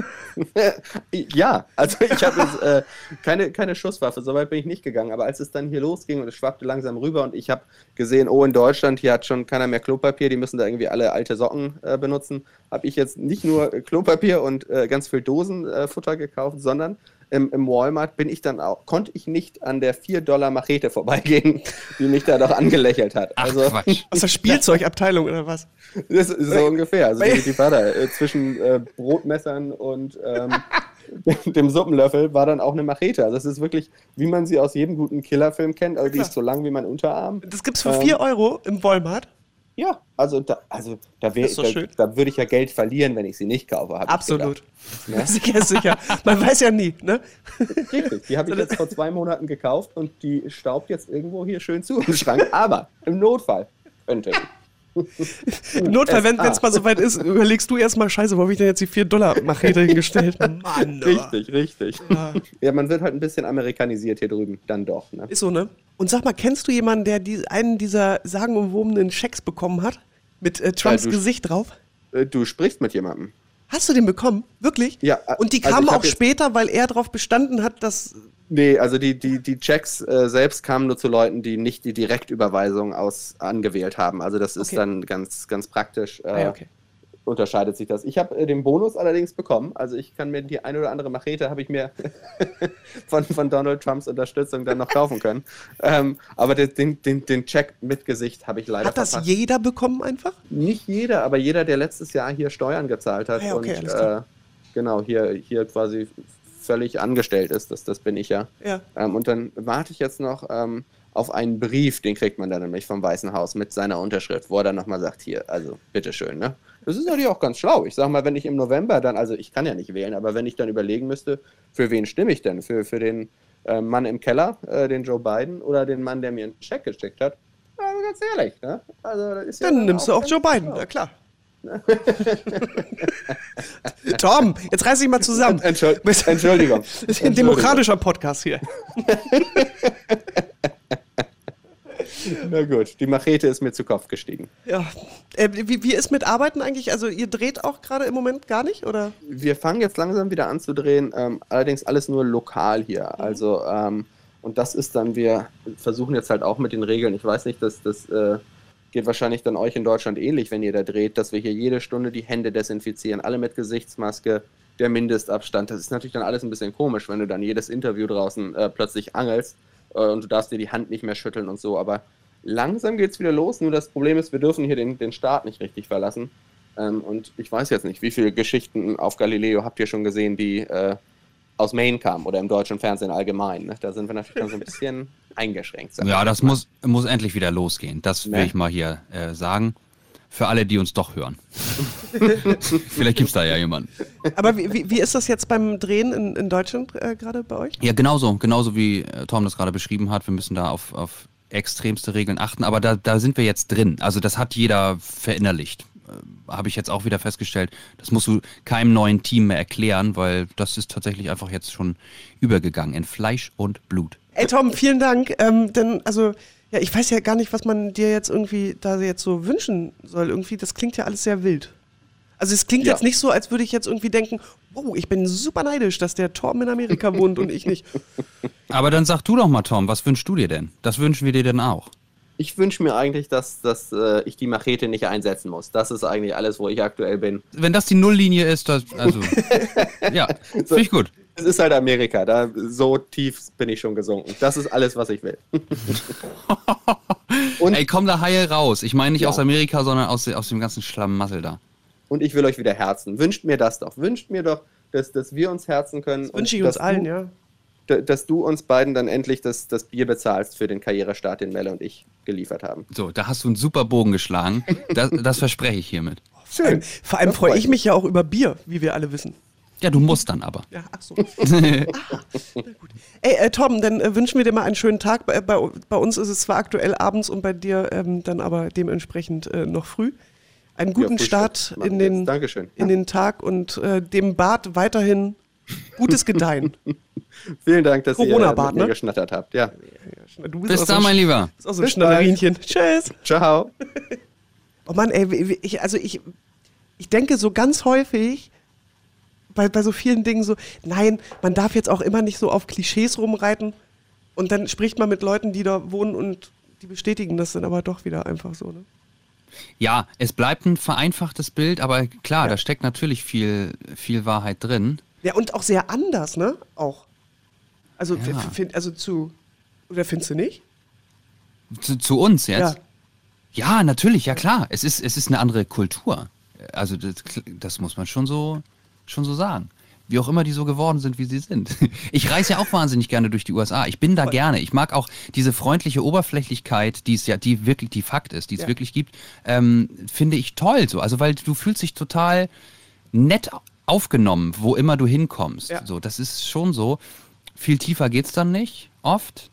Ja, also ich habe jetzt äh, keine, keine Schusswaffe, so weit bin ich nicht gegangen, aber als es dann hier losging und es schwappte langsam rüber und ich habe gesehen, oh, in Deutschland, hier hat schon keiner mehr Klopapier, die müssen da irgendwie alle alte Socken äh, benutzen, habe ich jetzt nicht nur Klopapier und äh, ganz viel Dosenfutter äh, gekauft, sondern im, im Walmart bin ich dann auch, konnte ich nicht an der vier Dollar Machete vorbeigehen, die mich da doch angelächelt hat. Ach, also, Quatsch. Aus der Spielzeugabteilung oder was? So ungefähr, also die, die war da äh, zwischen äh, Brotmessern und ähm, dem Suppenlöffel war dann auch eine Machete. Also das ist wirklich, wie man sie aus jedem guten Killerfilm kennt. Also die ist so lang wie mein Unterarm. Das gibt's für ähm, vier Euro im Walmart? Ja, also da, also da, wär, da, da würde ich ja Geld verlieren, wenn ich sie nicht kaufe. Absolut. Ne? Sicher. Man weiß ja nie, ne? Richtig. Die habe ich jetzt vor zwei Monaten gekauft und die staubt jetzt irgendwo hier schön zu im Schrank. Aber im Notfall könnte ich. Im Notfall, wenn es mal soweit ist, überlegst du erstmal, scheiße, wo habe ich denn jetzt die vier Dollar Machete hingestellt? Mann, richtig, richtig. Ja. ja, man wird halt ein bisschen amerikanisiert hier drüben, dann doch. Ne? Ist so, ne? Und sag mal, kennst du jemanden, der die, einen dieser sagenumwobenen Schecks bekommen hat? Mit äh, Trumps ja, du, Gesicht drauf? Äh, du sprichst mit jemandem. Hast du den bekommen? Wirklich? Ja. Äh, Und die kamen also auch später, weil er darauf bestanden hat, dass... Nee, also die, die, die Checks äh, selbst kamen nur zu Leuten, die nicht die Direktüberweisung aus, angewählt haben. Also das ist okay. dann ganz, ganz praktisch. Äh, ah, okay. Unterscheidet sich das. Ich habe äh, den Bonus allerdings bekommen. Also ich kann mir die ein oder andere Machete habe ich mir von, von Donald Trumps Unterstützung dann noch kaufen können. Ähm, aber den, den, den Check mit Gesicht habe ich leider verpasst. Hat das verpasst. Jeder bekommen einfach? Nicht jeder, aber jeder, der letztes Jahr hier Steuern gezahlt hat hey, okay, und äh, genau hier, hier quasi völlig angestellt ist. Das, das bin ich ja. ja. Ähm, und dann warte ich jetzt noch... Ähm, auf einen Brief, den kriegt man dann nämlich vom Weißen Haus mit seiner Unterschrift, wo er dann nochmal sagt, hier, also bitteschön, ne? Das ist natürlich auch ganz schlau. Ich sag mal, wenn ich im November dann, also ich kann ja nicht wählen, aber wenn ich dann überlegen müsste, für wen stimme ich denn? Für, für den äh, Mann im Keller, äh, den Joe Biden oder den Mann, der mir einen Scheck geschickt hat? Also ganz ehrlich, ne? Also, das ist dann, ja dann nimmst auch du auch Joe Biden, na klar. Tom, jetzt reiß dich mal zusammen. Entschuld- Entschuldigung. Das ist ein demokratischer Podcast hier. Na gut, die Machete ist mir zu Kopf gestiegen. Ja. Äh, wie, wie ist mit Arbeiten eigentlich? Also ihr dreht auch gerade im Moment gar nicht, oder? Wir fangen jetzt langsam wieder an zu drehen, ähm, allerdings alles nur lokal hier. Mhm. Also ähm, und das ist dann, wir versuchen jetzt halt auch mit den Regeln, ich weiß nicht, dass das äh, geht wahrscheinlich dann euch in Deutschland ähnlich, wenn ihr da dreht, dass wir hier jede Stunde die Hände desinfizieren, alle mit Gesichtsmaske, der Mindestabstand. Das ist natürlich dann alles ein bisschen komisch, wenn du dann jedes Interview draußen äh, plötzlich angelst. Und du darfst dir die Hand nicht mehr schütteln und so, aber langsam geht's wieder los. Nur das Problem ist, wir dürfen hier den, den Staat nicht richtig verlassen. Ähm, und ich weiß jetzt nicht, wie viele Geschichten auf Galileo habt ihr schon gesehen, die äh, aus Maine kamen oder im deutschen Fernsehen allgemein. Ne? Da sind wir natürlich schon so ein bisschen eingeschränkt. Ja, das muss, muss endlich wieder losgehen. Das will ja. ich mal hier äh, sagen. Für alle, die uns doch hören. Vielleicht gibt es da ja jemanden. Aber wie, wie, wie ist das jetzt beim Drehen in, in Deutschland äh, gerade bei euch? Ja, genauso. Genauso wie Tom das gerade beschrieben hat. Wir müssen da auf, auf extremste Regeln achten. Aber da, da sind wir jetzt drin. Also das hat jeder verinnerlicht. Äh, habe ich jetzt auch wieder festgestellt. Das musst du keinem neuen Team mehr erklären, weil das ist tatsächlich einfach jetzt schon übergegangen in Fleisch und Blut. Ey Tom, vielen Dank. Ähm, denn also... Ja, ich weiß ja gar nicht, was man dir jetzt irgendwie da jetzt so wünschen soll. Irgendwie, das klingt ja alles sehr wild. Also es klingt ja. jetzt nicht so, als würde ich jetzt irgendwie denken, oh, ich bin super neidisch, dass der Tom in Amerika wohnt und ich nicht. Aber dann sag du doch mal, Tom, was wünschst du dir denn? Das wünschen wir dir denn auch. Ich wünsche mir eigentlich, dass, dass äh, ich die Machete nicht einsetzen muss. Das ist eigentlich alles, wo ich aktuell bin. Wenn das die Nulllinie ist, das, also, ja, so, finde ich gut. Es ist halt Amerika, da so tief bin ich schon gesunken. Das ist alles, was ich will. Und, ey, komm da heil raus. Ich meine nicht ja. aus Amerika, sondern aus, aus dem ganzen Schlamassel da. Und ich will euch wieder herzen. Wünscht mir das doch. Wünscht mir doch, dass, dass wir uns herzen können. Wünsche ich uns allen, du, ja. dass du uns beiden dann endlich das, das Bier bezahlst für den Karrierestart, den Melle und ich geliefert haben. So, da hast du einen super Bogen geschlagen. Das, das verspreche ich hiermit. Oh, schön. Vor allem freue ich mich ja auch über Bier, wie wir alle wissen. Ja, du musst dann aber. Ja, ach so. ah, na gut. Ey, äh, Torben, dann äh, wünschen wir dir mal einen schönen Tag. Bei, bei, bei uns ist es zwar aktuell abends und bei dir ähm, dann aber dementsprechend äh, noch früh. Einen guten ja, Start in den, Dankeschön. in den Tag und äh, dem Bart weiterhin gutes Gedeihen. Vielen Dank, dass Corona ihr Bart, mit ne? mir geschnattert habt. Ja. Du bist Bis da, so mein Lieber. Bist auch so ein Schnatterinchen. Tschüss. Ciao. Oh Mann, ey, ich, also ich, ich denke so ganz häufig bei, bei so vielen Dingen so, nein, man darf jetzt auch immer nicht so auf Klischees rumreiten. Und dann spricht man mit Leuten, die da wohnen und die bestätigen das dann aber doch wieder einfach so, ne? Ja, es bleibt ein vereinfachtes Bild, aber klar, ja. da steckt natürlich viel, viel Wahrheit drin. Ja, und auch sehr anders, ne? Auch. Also, ja. find, also zu, oder findest du nicht? Zu, zu uns jetzt? Ja. ja, natürlich, ja klar. Es ist, es ist eine andere Kultur. Also das, das muss man schon so, schon so sagen. wie auch immer die so geworden sind, wie sie sind. Ich reise ja auch wahnsinnig gerne durch die U S A. Ich bin da gerne. Ich mag auch diese freundliche Oberflächlichkeit, die es ja, die wirklich, die Fakt ist, die es ja. wirklich gibt, ähm, finde ich toll. So, also weil du fühlst dich total nett aufgenommen, wo immer du hinkommst. Ja. So, das ist schon so. Viel tiefer geht's dann nicht, oft.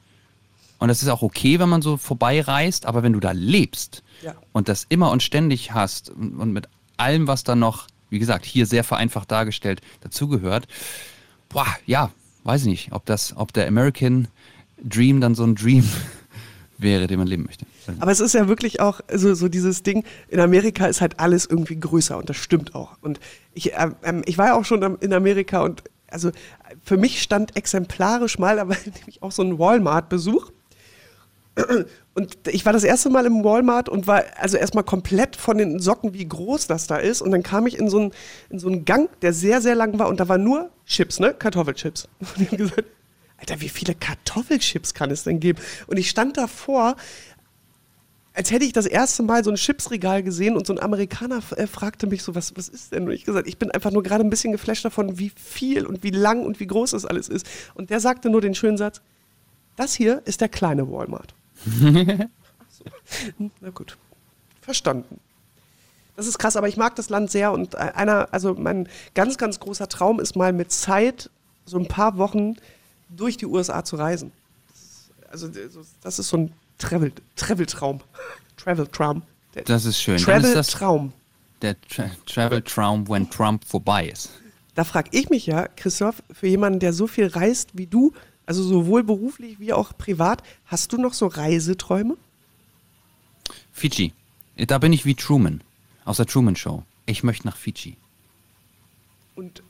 Und das ist auch okay, wenn man so vorbeireist, aber wenn du da lebst ja. und das immer und ständig hast und, und mit allem, was da noch, wie gesagt, hier sehr vereinfacht dargestellt, dazugehört, boah, ja, weiß ich nicht, ob das, ob der American Dream dann so ein Dream wäre, den man leben möchte. Aber es ist ja wirklich auch so, so dieses Ding, in Amerika ist halt alles irgendwie größer und das stimmt auch. Und ich, ähm, ich war ja auch schon in Amerika und also für mich stand exemplarisch mal, aber nämlich auch so ein Walmart-Besuch. Und ich war das erste Mal im Walmart und war also erstmal komplett von den Socken, wie groß das da ist. Und dann kam ich in so einen, in so einen Gang, der sehr, sehr lang war und da waren nur Chips, ne? Kartoffelchips. Und ich habe gesagt, Alter, wie viele Kartoffelchips kann es denn geben? Und ich stand davor, als hätte ich das erste Mal so ein Chipsregal gesehen und so ein Amerikaner äh, fragte mich so, was, was ist denn? Und ich gesagt, ich bin einfach nur gerade ein bisschen geflasht davon, wie viel und wie lang und wie groß das alles ist. Und der sagte nur den schönen Satz, das hier ist der kleine Walmart. Na gut, verstanden. Das ist krass, aber ich mag das Land sehr und einer, also mein ganz, ganz großer Traum ist mal mit Zeit so ein paar Wochen durch die U S A zu reisen. Das ist, also das ist so ein Travel, Travel-Traum. Travel-Traum. Der das ist schön. Travel-Traum. Der Tra- Travel-Traum, wenn Trump vorbei ist. Da frage ich mich ja, Christoph, für jemanden, der so viel reist wie du, also sowohl beruflich wie auch privat, hast du noch so Reiseträume? Fidschi. Da bin ich wie Truman. Aus der Truman-Show. Ich möchte nach Fidschi. Und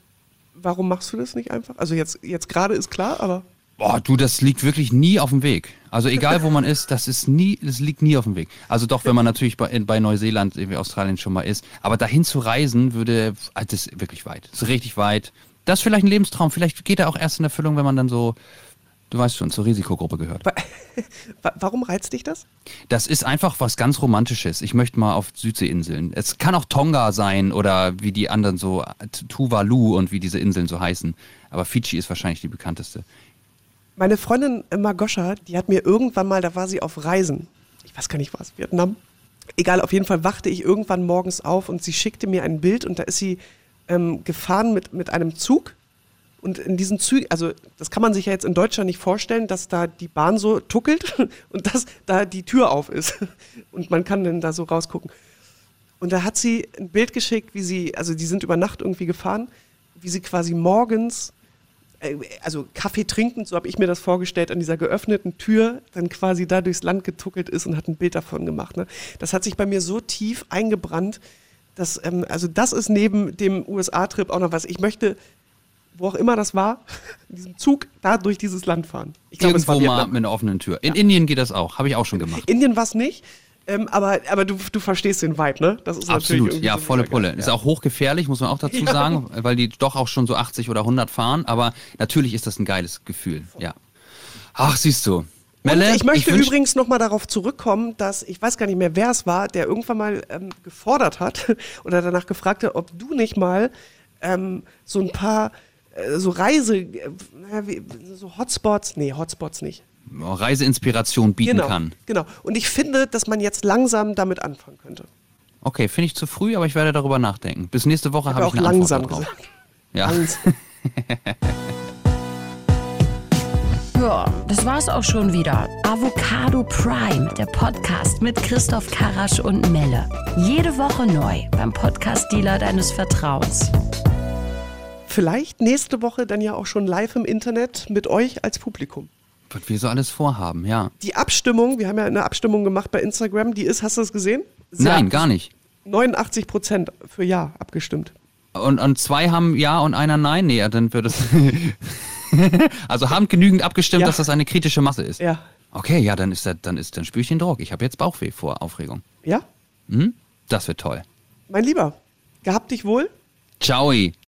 warum machst du das nicht einfach? Also jetzt, jetzt gerade ist klar, aber... Boah, du, das liegt wirklich nie auf dem Weg. Also egal, wo man ist, das ist nie, das liegt nie auf dem Weg. Also doch, wenn man natürlich bei, bei Neuseeland, irgendwie Australien schon mal ist. Aber dahin zu reisen würde, das ist wirklich weit. Das ist richtig weit. Das ist vielleicht ein Lebenstraum. Vielleicht geht er auch erst in Erfüllung, wenn man dann so, du weißt schon, zur Risikogruppe gehört. Warum reizt dich das? Das ist einfach was ganz Romantisches. Ich möchte mal auf Südseeinseln. Es kann auch Tonga sein oder wie die anderen so, Tuvalu und wie diese Inseln so heißen. Aber Fidschi ist wahrscheinlich die bekannteste. Meine Freundin Margoscha, die hat mir irgendwann mal, da war sie auf Reisen, ich weiß gar nicht was, Vietnam, egal, auf jeden Fall wachte ich irgendwann morgens auf und sie schickte mir ein Bild und da ist sie ähm, gefahren mit, mit einem Zug und in diesen Zügen, also das kann man sich ja jetzt in Deutschland nicht vorstellen, dass da die Bahn so tuckelt und dass da die Tür auf ist und man kann dann da so rausgucken. Und da hat sie ein Bild geschickt, wie sie, also die sind über Nacht irgendwie gefahren, wie sie quasi morgens... also Kaffee trinkend, so habe ich mir das vorgestellt, an dieser geöffneten Tür dann quasi da durchs Land getuckelt ist und hat ein Bild davon gemacht. Ne? Das hat sich bei mir so tief eingebrannt, dass, ähm, also das ist neben dem U S A-Trip auch noch was. Ich möchte, wo auch immer das war, in diesem Zug da durch dieses Land fahren. Ich glaub, irgendwo mal Land. Mit einer offenen Tür. In ja. Indien geht das auch, habe ich auch schon gemacht. Indien war es nicht, ähm, aber, aber du, du verstehst den Vibe, ne? Das ist absolut, natürlich ja, so volle Pulle. Ja. Ist auch hochgefährlich, muss man auch dazu ja. sagen, weil die doch auch schon so achtzig oder hundert fahren, aber natürlich ist das ein geiles Gefühl, ja. Ach, siehst du. Melle, ich möchte ich übrigens nochmal darauf zurückkommen, dass, ich weiß gar nicht mehr, wer es war, der irgendwann mal ähm, gefordert hat oder danach gefragt hat, ob du nicht mal ähm, so ein paar äh, so Reise, äh, wie, so Hotspots, nee, Hotspots nicht. Reiseinspiration bieten genau, kann. Genau. Und ich finde, dass man jetzt langsam damit anfangen könnte. Okay, finde ich zu früh, aber ich werde darüber nachdenken. Bis nächste Woche habe hab ich eine langsam Antwort darauf. Ja. Ja, das war's auch schon wieder. Avocado Prime, der Podcast mit Christoph Karrasch und Melle. Jede Woche neu beim Podcast-Dealer deines Vertrauens. Vielleicht nächste Woche dann ja auch schon live im Internet mit euch als Publikum. Was wir so alles vorhaben, ja. Die Abstimmung, wir haben ja eine Abstimmung gemacht bei Instagram, die ist, hast du das gesehen? Sehr Nein, gar nicht. neunundachtzig Prozent für Ja abgestimmt. Und, und zwei haben Ja und einer Nein? Nee, dann wird es... also haben genügend abgestimmt, ja. dass das eine kritische Masse ist. Ja. Okay, ja, dann ist das, dann ist, dann spüre ich den Druck. Ich habe jetzt Bauchweh vor Aufregung. Ja? Mhm? Das wird toll. Mein Lieber, gehabt dich wohl. Ciao.